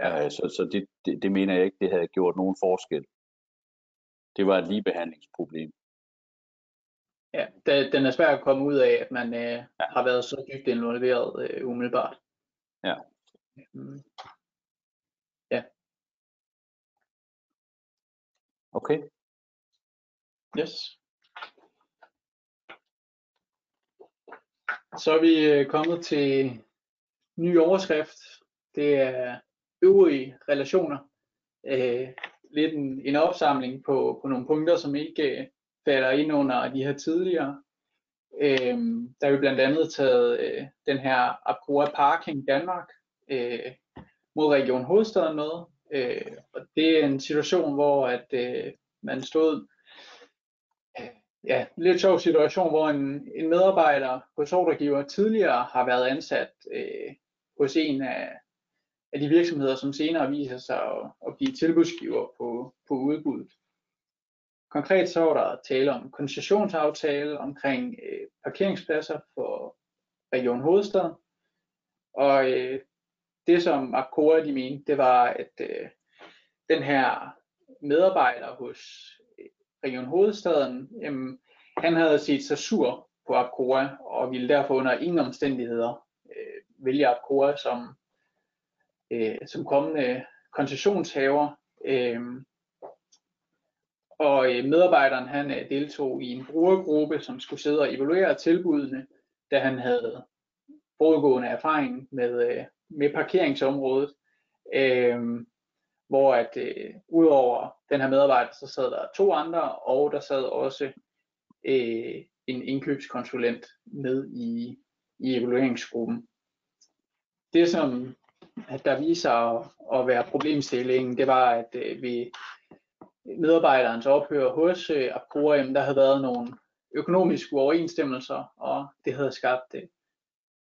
Ja. Så, så det, det, det mener jeg ikke, det havde gjort nogen forskel. det var et ligebehandlingsproblem. Ja, det, den er svær at komme ud af, at man øh, ja. har været så dybt involveret øh, umiddelbart. Ja. Mm. Ja. Okay. Yes. Så er vi øh, kommet til ny overskrift. Det er øvrige relationer. Øh, lidt en, en opsamling på, på nogle punkter, som ikke øh, falder ind under de her tidligere. Øh, der er jo blandt andet taget øh, den her APCOA Parking Danmark øh, mod Region Hovedstaden med. Øh, og det er en situation, hvor at, øh, man stod øh, ja, en lidt sjov situation, hvor en, en medarbejder hos ordregiver tidligere har været ansat øh, hos en af, af de virksomheder, som senere viser sig at, at blive tilbudsgiver på, på udbuddet. Konkret så var der tale om koncessionsaftale omkring øh, parkeringspladser for Region Hovedstaden. Og øh, det som APCOA de mente, det var, at øh, den her medarbejder hos Region Hovedstaden, øh, han havde set sig sur på APCOA og ville derfor under ingen omstændigheder øh, vælge APCOA som, øh, som kommende koncessionshaver. Øh, Og medarbejderen han deltog i en brugergruppe, som skulle sidde og evaluere tilbudene, da han havde forudgående erfaring med, med parkeringsområdet. Øhm, hvor at øh, udover den her medarbejder, så sad der to andre, og der sad også øh, en indkøbskonsulent med i, i evalueringsgruppen. Det som der viser at, at være problemstillingen, det var, at øh, vi medarbejderens ophør hos øh, APCOA, der havde været nogle økonomiske uoverensstemmelser, og det havde skabt øh,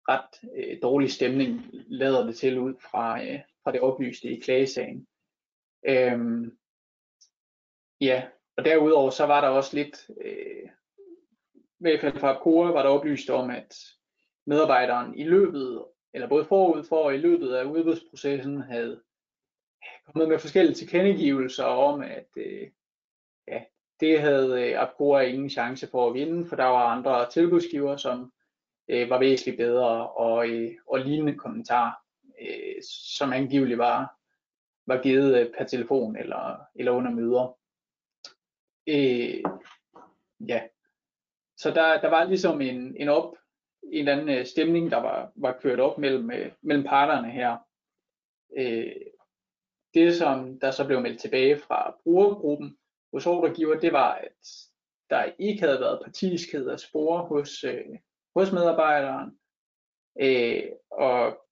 ret øh, dårlig stemning, lader det til ud fra, øh, fra det oplyste i klagesagen. Øhm, ja, og derudover så var der også lidt, øh, i hvert fald fra APCOA, var der oplyst om, at medarbejderen i løbet, eller både forud for og i løbet af udbudsprocessen havde kommet med forskellige tilkendegivelser om, at øh, ja, det havde øh, APCOA ingen chance for at vinde, for der var andre tilbudsgiver, som øh, var væsentligt bedre, og, øh, og lignende kommentarer, øh, som angiveligt var, var givet øh, per telefon eller, eller under møder. Øh, ja. Så der, der var ligesom en, en, op, en eller anden øh, stemning, der var, var kørt op mellem, øh, mellem parterne her. Øh, Det, som der så blev meldt tilbage fra brugergruppen hos ordregiver, det var, at der ikke havde været partiskhed at spore hos, øh, hos medarbejderen. Øh, og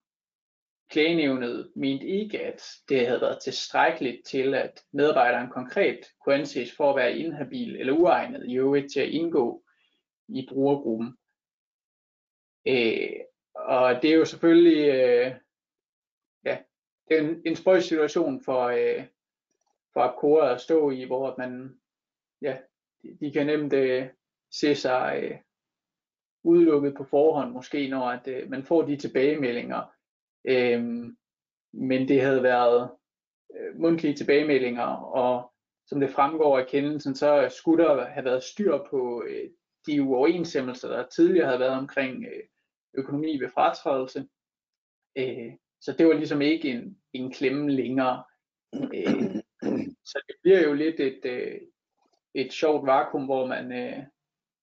klagenævnet mente ikke, at det havde været tilstrækkeligt til, at medarbejderen konkret kunne anses for at være inhabil eller uegnet i øvrigt til at indgå i brugergruppen. Øh, og det er jo selvfølgelig... Øh, Det er en, en spøjs situation for, øh, for APCOA at stå i, hvor man, ja, de, de kan nemt øh, se sig øh, udelukket på forhånd, måske når at, øh, man får de tilbagemeldinger. Øhm, men det havde været øh, mundtlige tilbagemeldinger, og som det fremgår af kendelsen, så skulle der have været styr på øh, de uoverensstemmelser, der tidligere havde været omkring øh, økonomi ved fratrædelse. Øh, Så det var ligesom ikke en, en klemme længere. Øh, så det bliver jo lidt et, øh, et sjovt vakuum, hvor man, øh,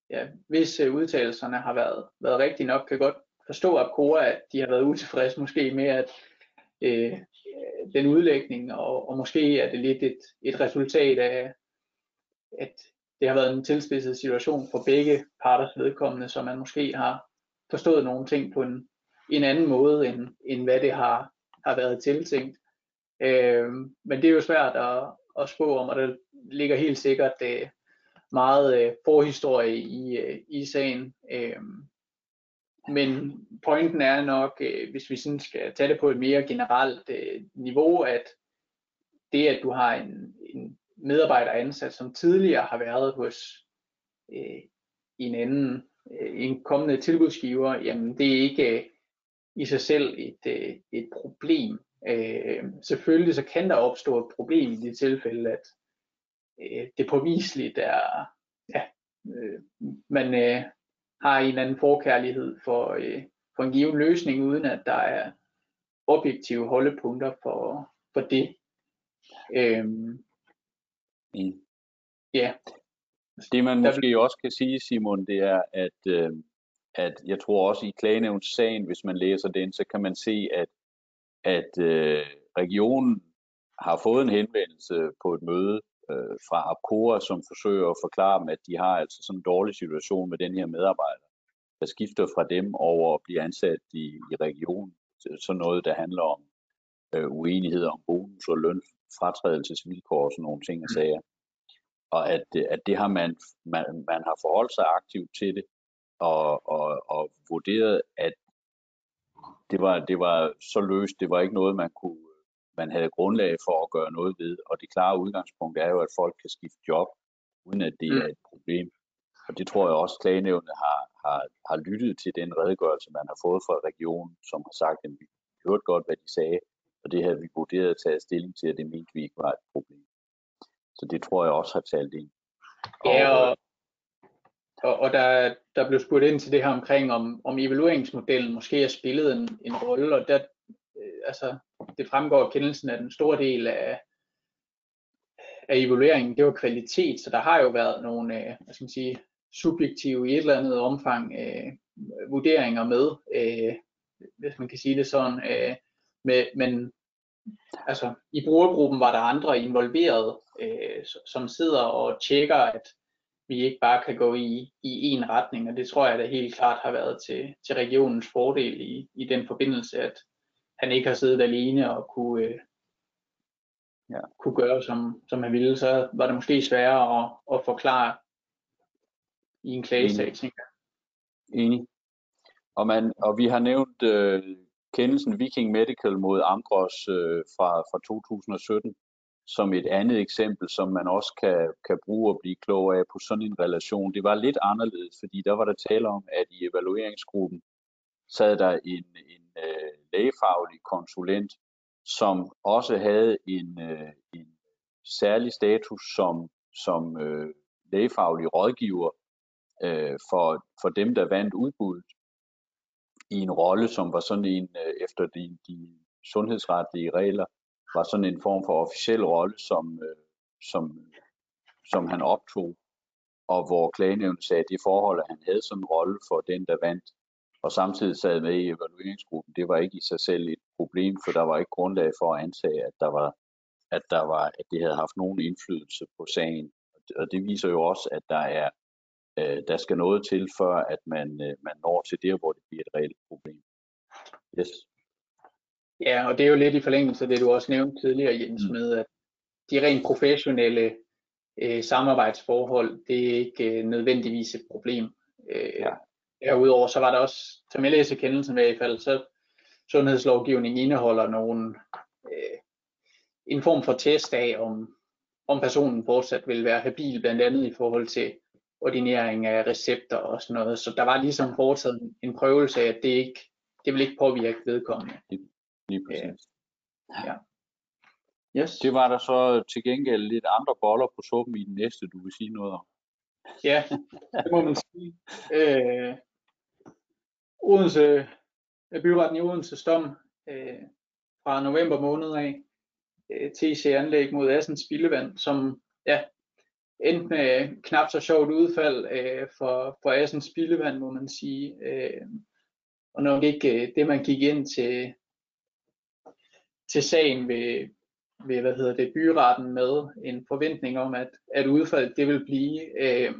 ja, hvis øh, udtalelserne har været, været rigtige nok, kan godt forstå APCOA, at de har været utilfredse måske med at øh, den udlægning, og, og måske er det lidt et, et resultat af, at det har været en tilspidset situation for begge parters vedkommende, så man måske har forstået nogle ting på en en anden måde, end, end hvad det har, har været tiltænkt. Øh, men det er jo svært at, at spå om, og der ligger helt sikkert øh, meget øh, forhistorie i, øh, i sagen. Øh, men pointen er nok, øh, hvis vi sådan skal tage det på et mere generelt øh, niveau, at det, at du har en, en medarbejder ansat, som tidligere har været hos øh, en anden, øh, en kommende tilbudsgiver, jamen det er ikke... Øh, i sig selv et, et problem. Øh, selvfølgelig så kan der opstå et problem i det tilfælde, at øh, det påviseligt er, ja, øh, man øh, har en eller anden forkærlighed for, øh, for en given løsning, uden at der er objektive holdepunkter for, for det. Øhm, mm. Ja. Det man måske også kan sige, Simon, det er, at, øh, at jeg tror også i klagenævnssagen, hvis man læser den, så kan man se, at, at øh, regionen har fået en henvendelse på et møde øh, fra APCOA, som forsøger at forklare dem, at de har altså sådan en dårlig situation med den her medarbejder, der skifter fra dem over at blive ansat i, i regionen. Sådan noget, der handler om øh, uenighed om bonus og løn, fratrædelsesvilkår og sådan nogle ting og sager. Og at, at det har man, man, man har forholdt sig aktivt til det, og, og, og vurderet, at det var, det var så løst, det var ikke noget, man kunne, man havde grundlag for at gøre noget ved. Og det klare udgangspunkt er jo, at folk kan skifte job, uden at det er et problem. Og det tror jeg også, at klagenævnet har, har, har lyttet til den redegørelse, man har fået fra regionen, som har sagt, at vi hørte godt, hvad de sagde, og det havde vi vurderet at tage stilling til, at det mente vi ikke var et problem. Så det tror jeg også har talt ind. Og, ja, og, og, og der, der blev spurgt ind til det her omkring, om, om evalueringsmodellen måske har spillet en, en rolle, og der, øh, altså, det fremgår af kendelsen, at en stor del af, af evalueringen, det var kvalitet, så der har jo været nogle, øh, hvad skal man sige, subjektive i et eller andet omfang øh, vurderinger med, øh, hvis man kan sige det sådan, øh, med, men altså, i brugergruppen var der andre involveret, øh, som sidder og tjekker, at vi ikke bare kan gå i i én retning, og det tror jeg da helt klart har været til, til regionens fordel i, i den forbindelse, at han ikke har siddet alene og kunne, øh, ja, kunne gøre, som, som han ville. Så var det måske sværere at, at forklare i en klagesag, tænker jeg. Enig. Og, man, og vi har nævnt øh... kendelsen Viking Medical mod Amgros øh, fra, fra to tusind og sytten som et andet eksempel, som man også kan, kan bruge og blive klog af på sådan en relation. Det var lidt anderledes, fordi der var der tale om, at i evalueringsgruppen sad der en, en øh, lægefaglig konsulent, som også havde en, øh, en særlig status som, som øh, lægefaglig rådgiver øh, for, for dem, der vandt udbuddet, i en rolle, som var sådan en, efter de, de sundhedsretlige regler, var sådan en form for officiel rolle, som, som, som han optog, og hvor klagenævnet sagde, at det forhold, at han havde sådan en rolle for den, der vandt, og samtidig sad med i evalueringsgruppen, det var ikke i sig selv et problem, for der var ikke grundlag for at antage, at, der var, at, der var, at det havde haft nogen indflydelse på sagen. Og det viser jo også, at der er der skal noget til, før at man, man når til der, hvor det bliver et reelt problem. Yes. Ja, og det er jo lidt i forlængelse af det, du også nævnte tidligere, Jens, mm. med at de rent professionelle øh, samarbejdsforhold, det er ikke øh, nødvendigvis et problem. Øh, ja. Derudover så var der også, som jeg læser kendelsen i hvert fald, så sundhedslovgivningen indeholder nogen, øh, en form for test af, om, om personen fortsat vil være habil, blandt andet i forhold til ordinering af recepter og sådan noget, så der var ligesom foretaget en prøvelse af, at det ikke, det ville ikke påvirke vedkommende. Lige præcis. Ja. Yes. Det var der så til gengæld lidt andre boller på suppen i den næste, du vil sige noget om. Ja, det må man sige. Øh, Odense, byretten i Odense dom øh, fra november måned af, øh, T C-anlæg mod Assens Spildevand, som, ja, endte med knap så sjovt udfald øh, for, for Assens Spildevand, må man sige. Øh, og nok ikke øh, det, man gik ind til, til sagen ved, ved hvad hedder det, byretten med en forventning om, at, at udfaldet det ville blive. Øh,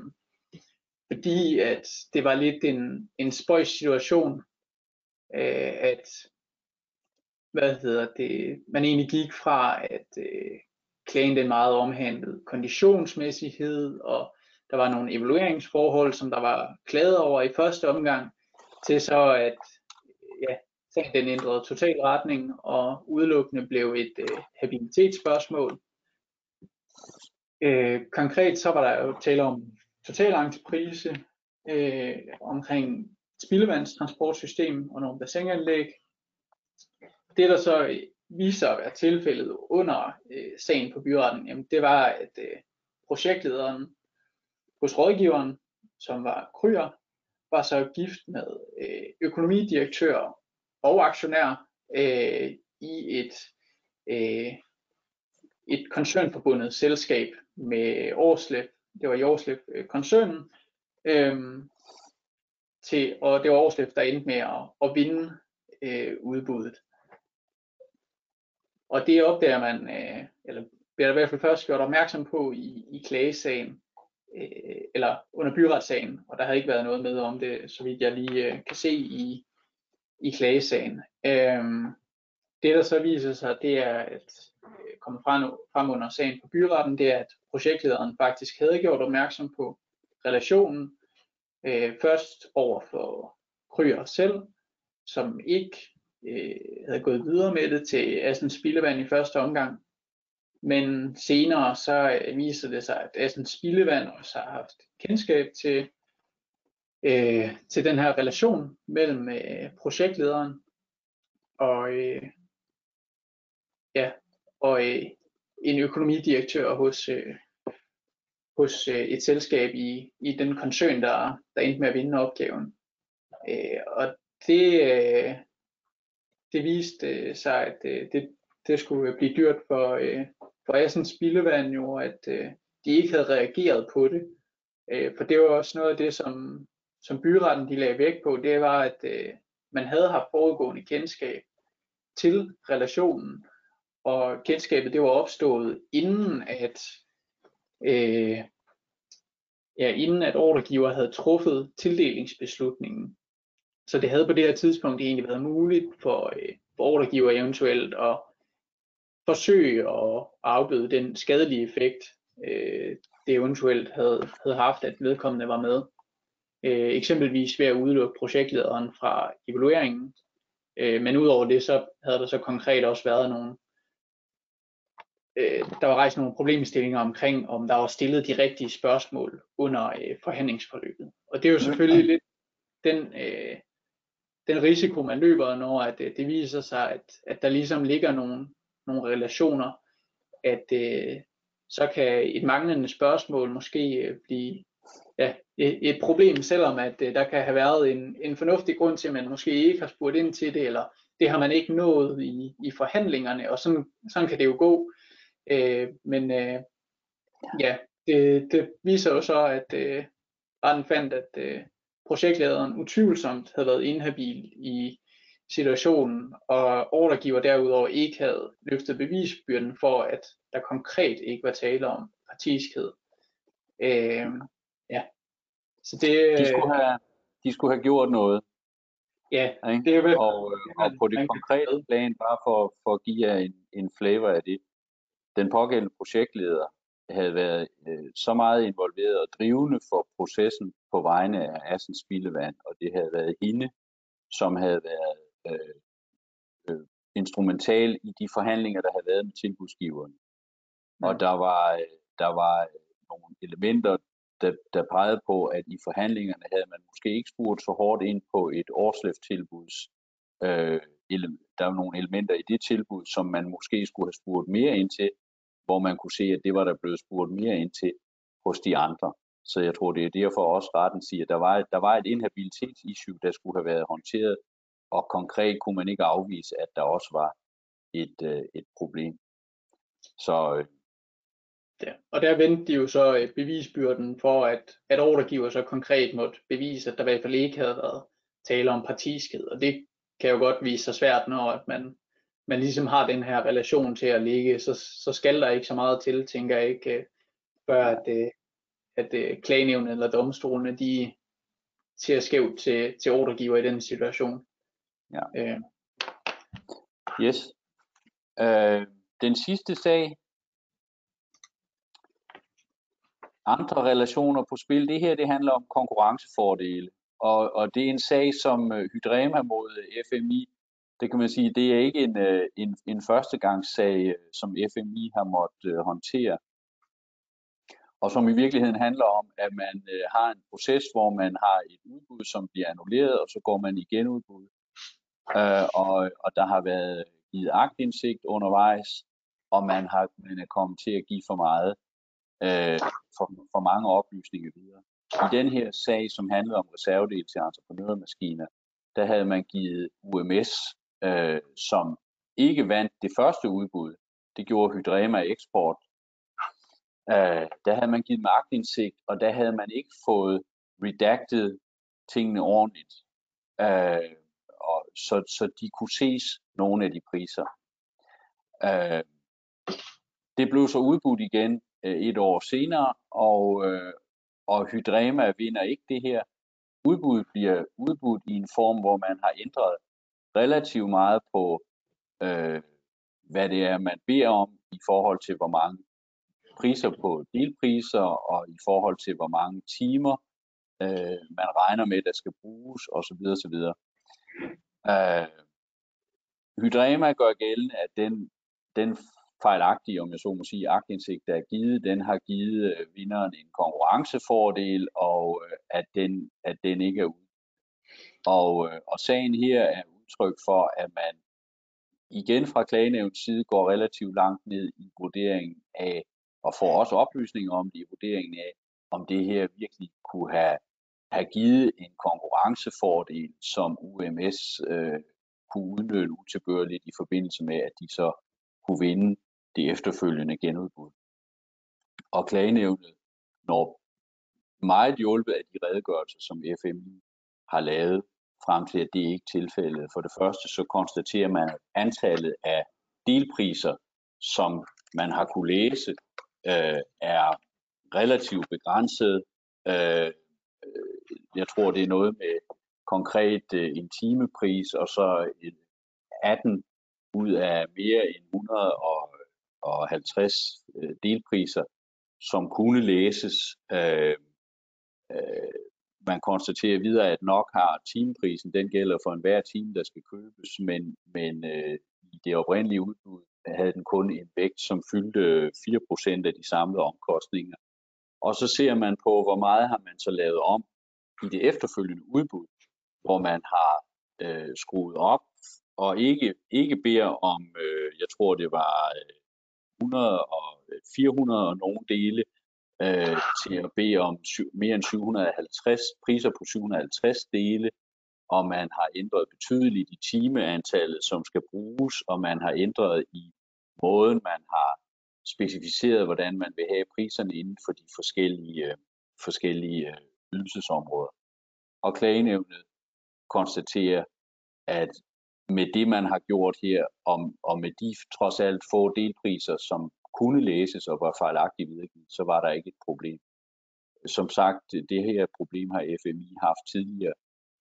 fordi at det var lidt en, en spøjs situation, øh, at hvad hedder det, man egentlig gik fra, at øh, klagen den meget omhandlede konditionsmæssighed, og der var nogle evalueringsforhold, som der var klaget over i første omgang, til så at ja, den ændrede total retning, og udelukkende blev et øh, habilitetsspørgsmål. Øh, konkret så var der jo tale om total entreprise øh, omkring spildevandstransportsystem og nogle bassinanlæg. Det der så viser at være tilfældet under øh, sagen på byretten, jamen det var, at øh, projektlederen hos rådgiveren, som var Krøyer, var så gift med økonomidirektør og aktionær øh, i et, øh, et koncernforbundet selskab med Aarsleff. Det var i Aarsleff-koncernen. Øh, til, og det var Aarsleff, der endte med at, at vinde øh, udbuddet. Og det opdager man, øh, eller bliver der i hvert fald først gjort opmærksom på i, i klagesagen, øh, eller under byretssagen, og der havde ikke været noget med om det, så vidt jeg lige øh, kan se i, i klagesagen. Øh, det der så viser sig, det er at øh, komme frem, frem under sagen på byretten, det er at projektlederen faktisk havde gjort opmærksom på relationen, øh, først over for Krøyer selv, som ikke øh, havde gået videre med det til Assens Spildevand i første omgang. Men senere så viser det sig, at Assens Spildevand også har haft kendskab til, øh, til den her relation mellem øh, projektlederen og, øh, ja, og øh, en økonomidirektør hos, øh, hos øh, et selskab i, i den koncern, der, der endte med at vinde opgaven. Øh, og det, øh, det viste sig, at øh, det Det skulle blive dyrt for, øh, for Assens Spildevand jo, at øh, de ikke havde reageret på det. Øh, for det var også noget af det, som, som byretten de lagde vægt på. Det var, at øh, man havde haft foregående kendskab til relationen. Og kendskabet det var opstået, inden at, øh, ja, inden at ordregiver havde truffet tildelingsbeslutningen. Så det havde på det her tidspunkt egentlig været muligt for, øh, for ordregiver eventuelt at forsøge at afbøde den skadelige effekt, øh, det eventuelt havde, havde haft, at vedkommende var med. Øh, eksempelvis ved at udelukke projektlederen fra evalueringen. Øh, men udover det, så havde der så konkret også været nogle, øh, der var rejst nogle problemstillinger omkring, om der var stillet de rigtige spørgsmål under øh, forhandlingsforløbet. Og det er jo selvfølgelig lidt den, øh, den risiko, man løber, når at, øh, det viser sig, at, at der ligesom ligger nogle nogle relationer, at øh, så kan et manglende spørgsmål måske øh, blive ja, et, et problem, selvom at øh, der kan have været en, en fornuftig grund til, at man måske ikke har spurgt ind til det, eller det har man ikke nået i, i forhandlingerne, og sådan, sådan kan det jo gå. Øh, men øh, ja, det, det viser jo så, at øh, retten fandt, at øh, projektlederen utvivlsomt havde været inhabil i situationen, og ordregiver derudover ikke havde løftet bevisbyrden for, at der konkret ikke var tale om partiskhed. Øh, ja. Så det, de, skulle have, de skulle have gjort noget. Ja, ikke? Det er vel, og, det er, og på det konkrete plan, bare for, for at give jer en, en flavor af det. Den pågældende projektleder havde været øh, så meget involveret og drivende for processen på vegne af Assens Spildevand, og det havde været hende, som havde været Øh, øh, instrumental i de forhandlinger, der havde været med tilbudsgiverne. Mm. Og der var, der var nogle elementer, der, der pegede på, at i forhandlingerne havde man måske ikke spurgt så hårdt ind på et Aarsleff-tilbuds. Øh, der var nogle elementer i det tilbud, som man måske skulle have spurgt mere ind til, hvor man kunne se, at det var der blevet spurgt mere ind til hos de andre. Så jeg tror, det er derfor også retten siger, at der var, der var et inhabilitetsissue, der skulle have været håndteret, og konkret kunne man ikke afvise, at der også var et, øh, et problem. Så, øh. ja, og der vendte de jo så øh, bevisbyrden for, at, at ordregiver så konkret måtte bevise, at der i hvert fald ikke havde været tale om partiskhed. Og det kan jo godt vise sig svært, når at man, man ligesom har den her relation til at ligge, så, så skal der ikke så meget til, tænker jeg ikke, øh, før at, øh, at øh, klagenævnet eller domstolene, de ser skævt til, til ordregiver i den situation. Ja. Øh. Yes. Øh, den sidste sag. Andre relationer på spil. Det her det handler om konkurrencefordele. Og, og det er en sag, som Hydrema mod F M I. Det kan man sige, det er ikke en, en, en førstegangssag, som F M I har måttet håndtere. Og som i virkeligheden handler om, at man har en proces, hvor man har et udbud, som bliver annulleret, og så går man i genudbud. Øh, og, og der har været givet aktindsigt undervejs, og man, har, man er kommet til at give for meget øh, for, for mange oplysninger videre. I den her sag, som handlede om reservedel til entreprenørmaskiner, der havde man givet U M S, øh, som ikke vandt det første udbud. Det gjorde Hydrema Export. Øh, der havde man givet magtindsigt, og der havde man ikke fået redacted tingene ordentligt. Øh, og så, så de kunne ses nogle af de priser. Øh, det blev så udbudt igen øh, et år senere, og, øh, og Hydrema vinder ikke det her. Udbuddet bliver udbudt i en form, hvor man har ændret relativt meget på, øh, hvad det er, man beder om i forhold til, hvor mange priser på delpriser, og i forhold til, hvor mange timer øh, man regner med, der skal bruges, osv. osv. Øh, Hydrema gør gældende, at den, den fejlagtige, om jeg så må sige, aktindsigt, der er givet, den har givet vinderen en konkurrencefordel, og at den, at den ikke er ude. Og, og sagen her er udtryk for, at man igen fra klagenævnens side går relativt langt ned i vurderingen af, og får også oplysninger om det i vurderingen af, om det her virkelig kunne have, have givet en konkurrencefordel, som U M S øh, kunne udnytte utilbørligt i forbindelse med, at de så kunne vinde det efterfølgende genudbud. Og klagenævnet når meget hjulpet af de redegørelser, som F M I har lavet, frem til, at det ikke er tilfældet. For det første så konstaterer man, at antallet af delpriser, som man har kunne læse, øh, er relativt begrænset. Øh, jeg tror, det er noget med konkret øh, en timepris, og så atten ud af mere end et hundrede og halvtreds øh, delpriser, som kunne læses. Øh, øh, man konstaterer videre, at nok har timeprisen, den gælder for enhver time, der skal købes, men, men øh, i det oprindelige udbud havde den kun en vægt, som fyldte fire procent af de samlede omkostninger. Og så ser man på, hvor meget har man så lavet om i det efterfølgende udbud, hvor man har øh, skruet op og ikke, ikke beder om, øh, jeg tror det var hundrede og fire hundrede og nogle dele, øh, til at bede om syv, mere end syv hundrede og halvtreds, priser på syv hundrede og halvtreds dele, og man har ændret betydeligt i timeantallet, som skal bruges, og man har ændret i måden, man har specificeret, hvordan man vil have priserne inden for de forskellige, forskellige ydelsesområder. Og klagenævnet konstaterer, at med det, man har gjort her, og, og med de trods alt få delpriser, som kunne læses og var fejlagtigt videregivet, så var der ikke et problem. Som sagt, det her problem har F M I haft tidligere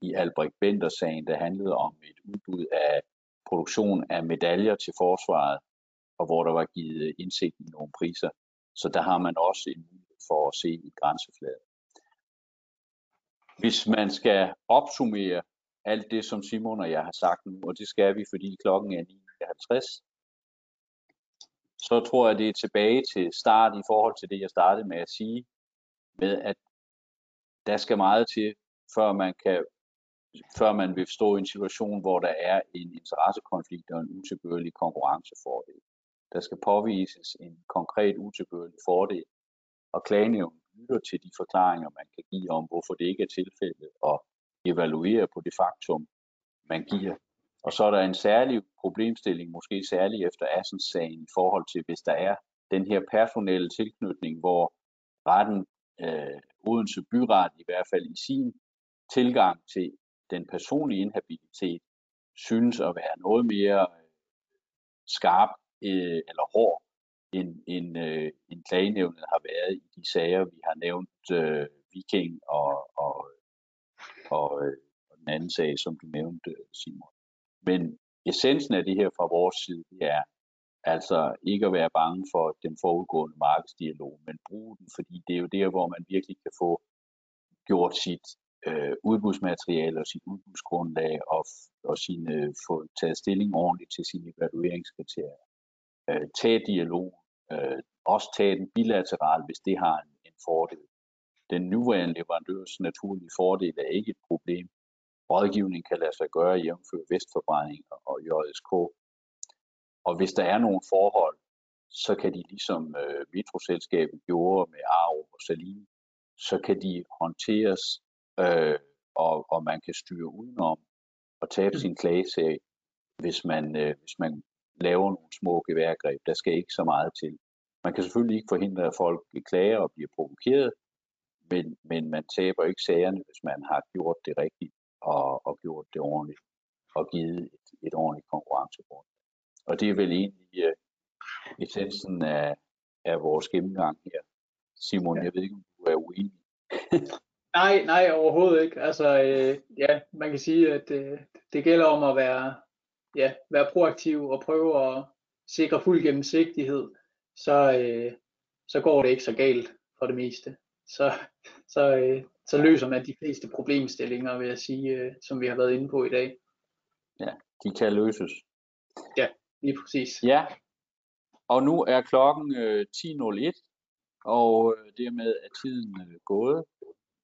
i Albrecht Bender-sagen, der handlede om et udbud af produktion af medaljer til forsvaret, og hvor der var givet indsigt i nogle priser. Så der har man også en mulighed for at se i grænsefladen. Hvis man skal opsummere alt det, som Simon og jeg har sagt nu, og det skal vi, fordi klokken er ni halvtreds, så tror jeg, det er tilbage til start i forhold til det, jeg startede med at sige, med at der skal meget til, før man kan, før man vil stå i en situation, hvor der er en interessekonflikt og en utilbørlig konkurrencefordel. Der skal påvises en konkret utilbørlig fordel, og klagenævnet lytter til de forklaringer, man kan give om, hvorfor det ikke er tilfældet, og evaluere på det faktum, man giver. Og så er der en særlig problemstilling, måske særlig efter Assens-sagen, i forhold til, hvis der er den her personelle tilknytning, hvor retten, øh, Odense Byretten i hvert fald i sin tilgang til den personlige inhabilitet, synes at være noget mere skarp øh, eller hård, end, end, øh, end klagenævnet har været i de sager, vi har nævnt øh, Viking og, og og den anden sag, som du nævnte, Simon. Men essensen af det her fra vores side, det er altså ikke at være bange for den forudgående markedsdialog, men bruge den, fordi det er jo der, hvor man virkelig kan få gjort sit øh, udbudsmateriale og sit udbudsgrundlag og, og sine, øh, få taget stilling ordentligt til sine evalueringskriterier. Øh, tag dialog, øh, også tag den bilateralt, hvis det har en, en fordel. Den nuværende leverandørs naturlige fordel er ikke et problem. Rådgivning kan lade sig gøre jævnfør Vestforbrænding og J S K. Og hvis der er nogle forhold, så kan de, ligesom øh, metroselskabet gjorde med Arup og Saline, så kan de håndteres, øh, og, og man kan styre udenom og tabe sin klagesag, hvis man, øh, hvis man laver nogle små geværgreb. Der skal ikke så meget til. Man kan selvfølgelig ikke forhindre, at folk klager og bliver provokeret, men, men man taber ikke sagerne, hvis man har gjort det rigtigt og, og gjort det ordentligt og givet et, et ordentligt konkurrencegrund. Og det er vel egentlig øh, essensen af, af vores gennemgang her. Simon, ja. Jeg ved ikke, om du er uenig. nej, nej, overhovedet ikke. Altså, øh, ja, man kan sige, at øh, det gælder om at være, ja, være proaktiv og prøve at sikre fuld gennemsigtighed. Så, øh, så går det ikke så galt for det meste. Så, så, øh, så løser man de fleste problemstillinger, vil jeg sige, øh, som vi har været inde på i dag. Ja, de kan løses. Ja, lige præcis. Ja, og nu er klokken øh, ti nul et, og øh, dermed er tiden øh, gået.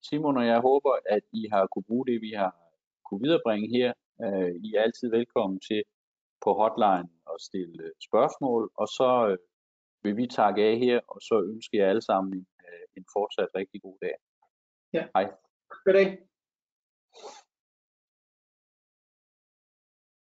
Simon og jeg håber, at I har kunne bruge det, vi har kunne viderebringe her. Øh, I er altid velkommen til på hotline at stille øh, spørgsmål, og så øh, vil vi takke af her, og så ønsker jeg alle sammen en, en fortsat rigtig god dag. Ja. Hej. God dag.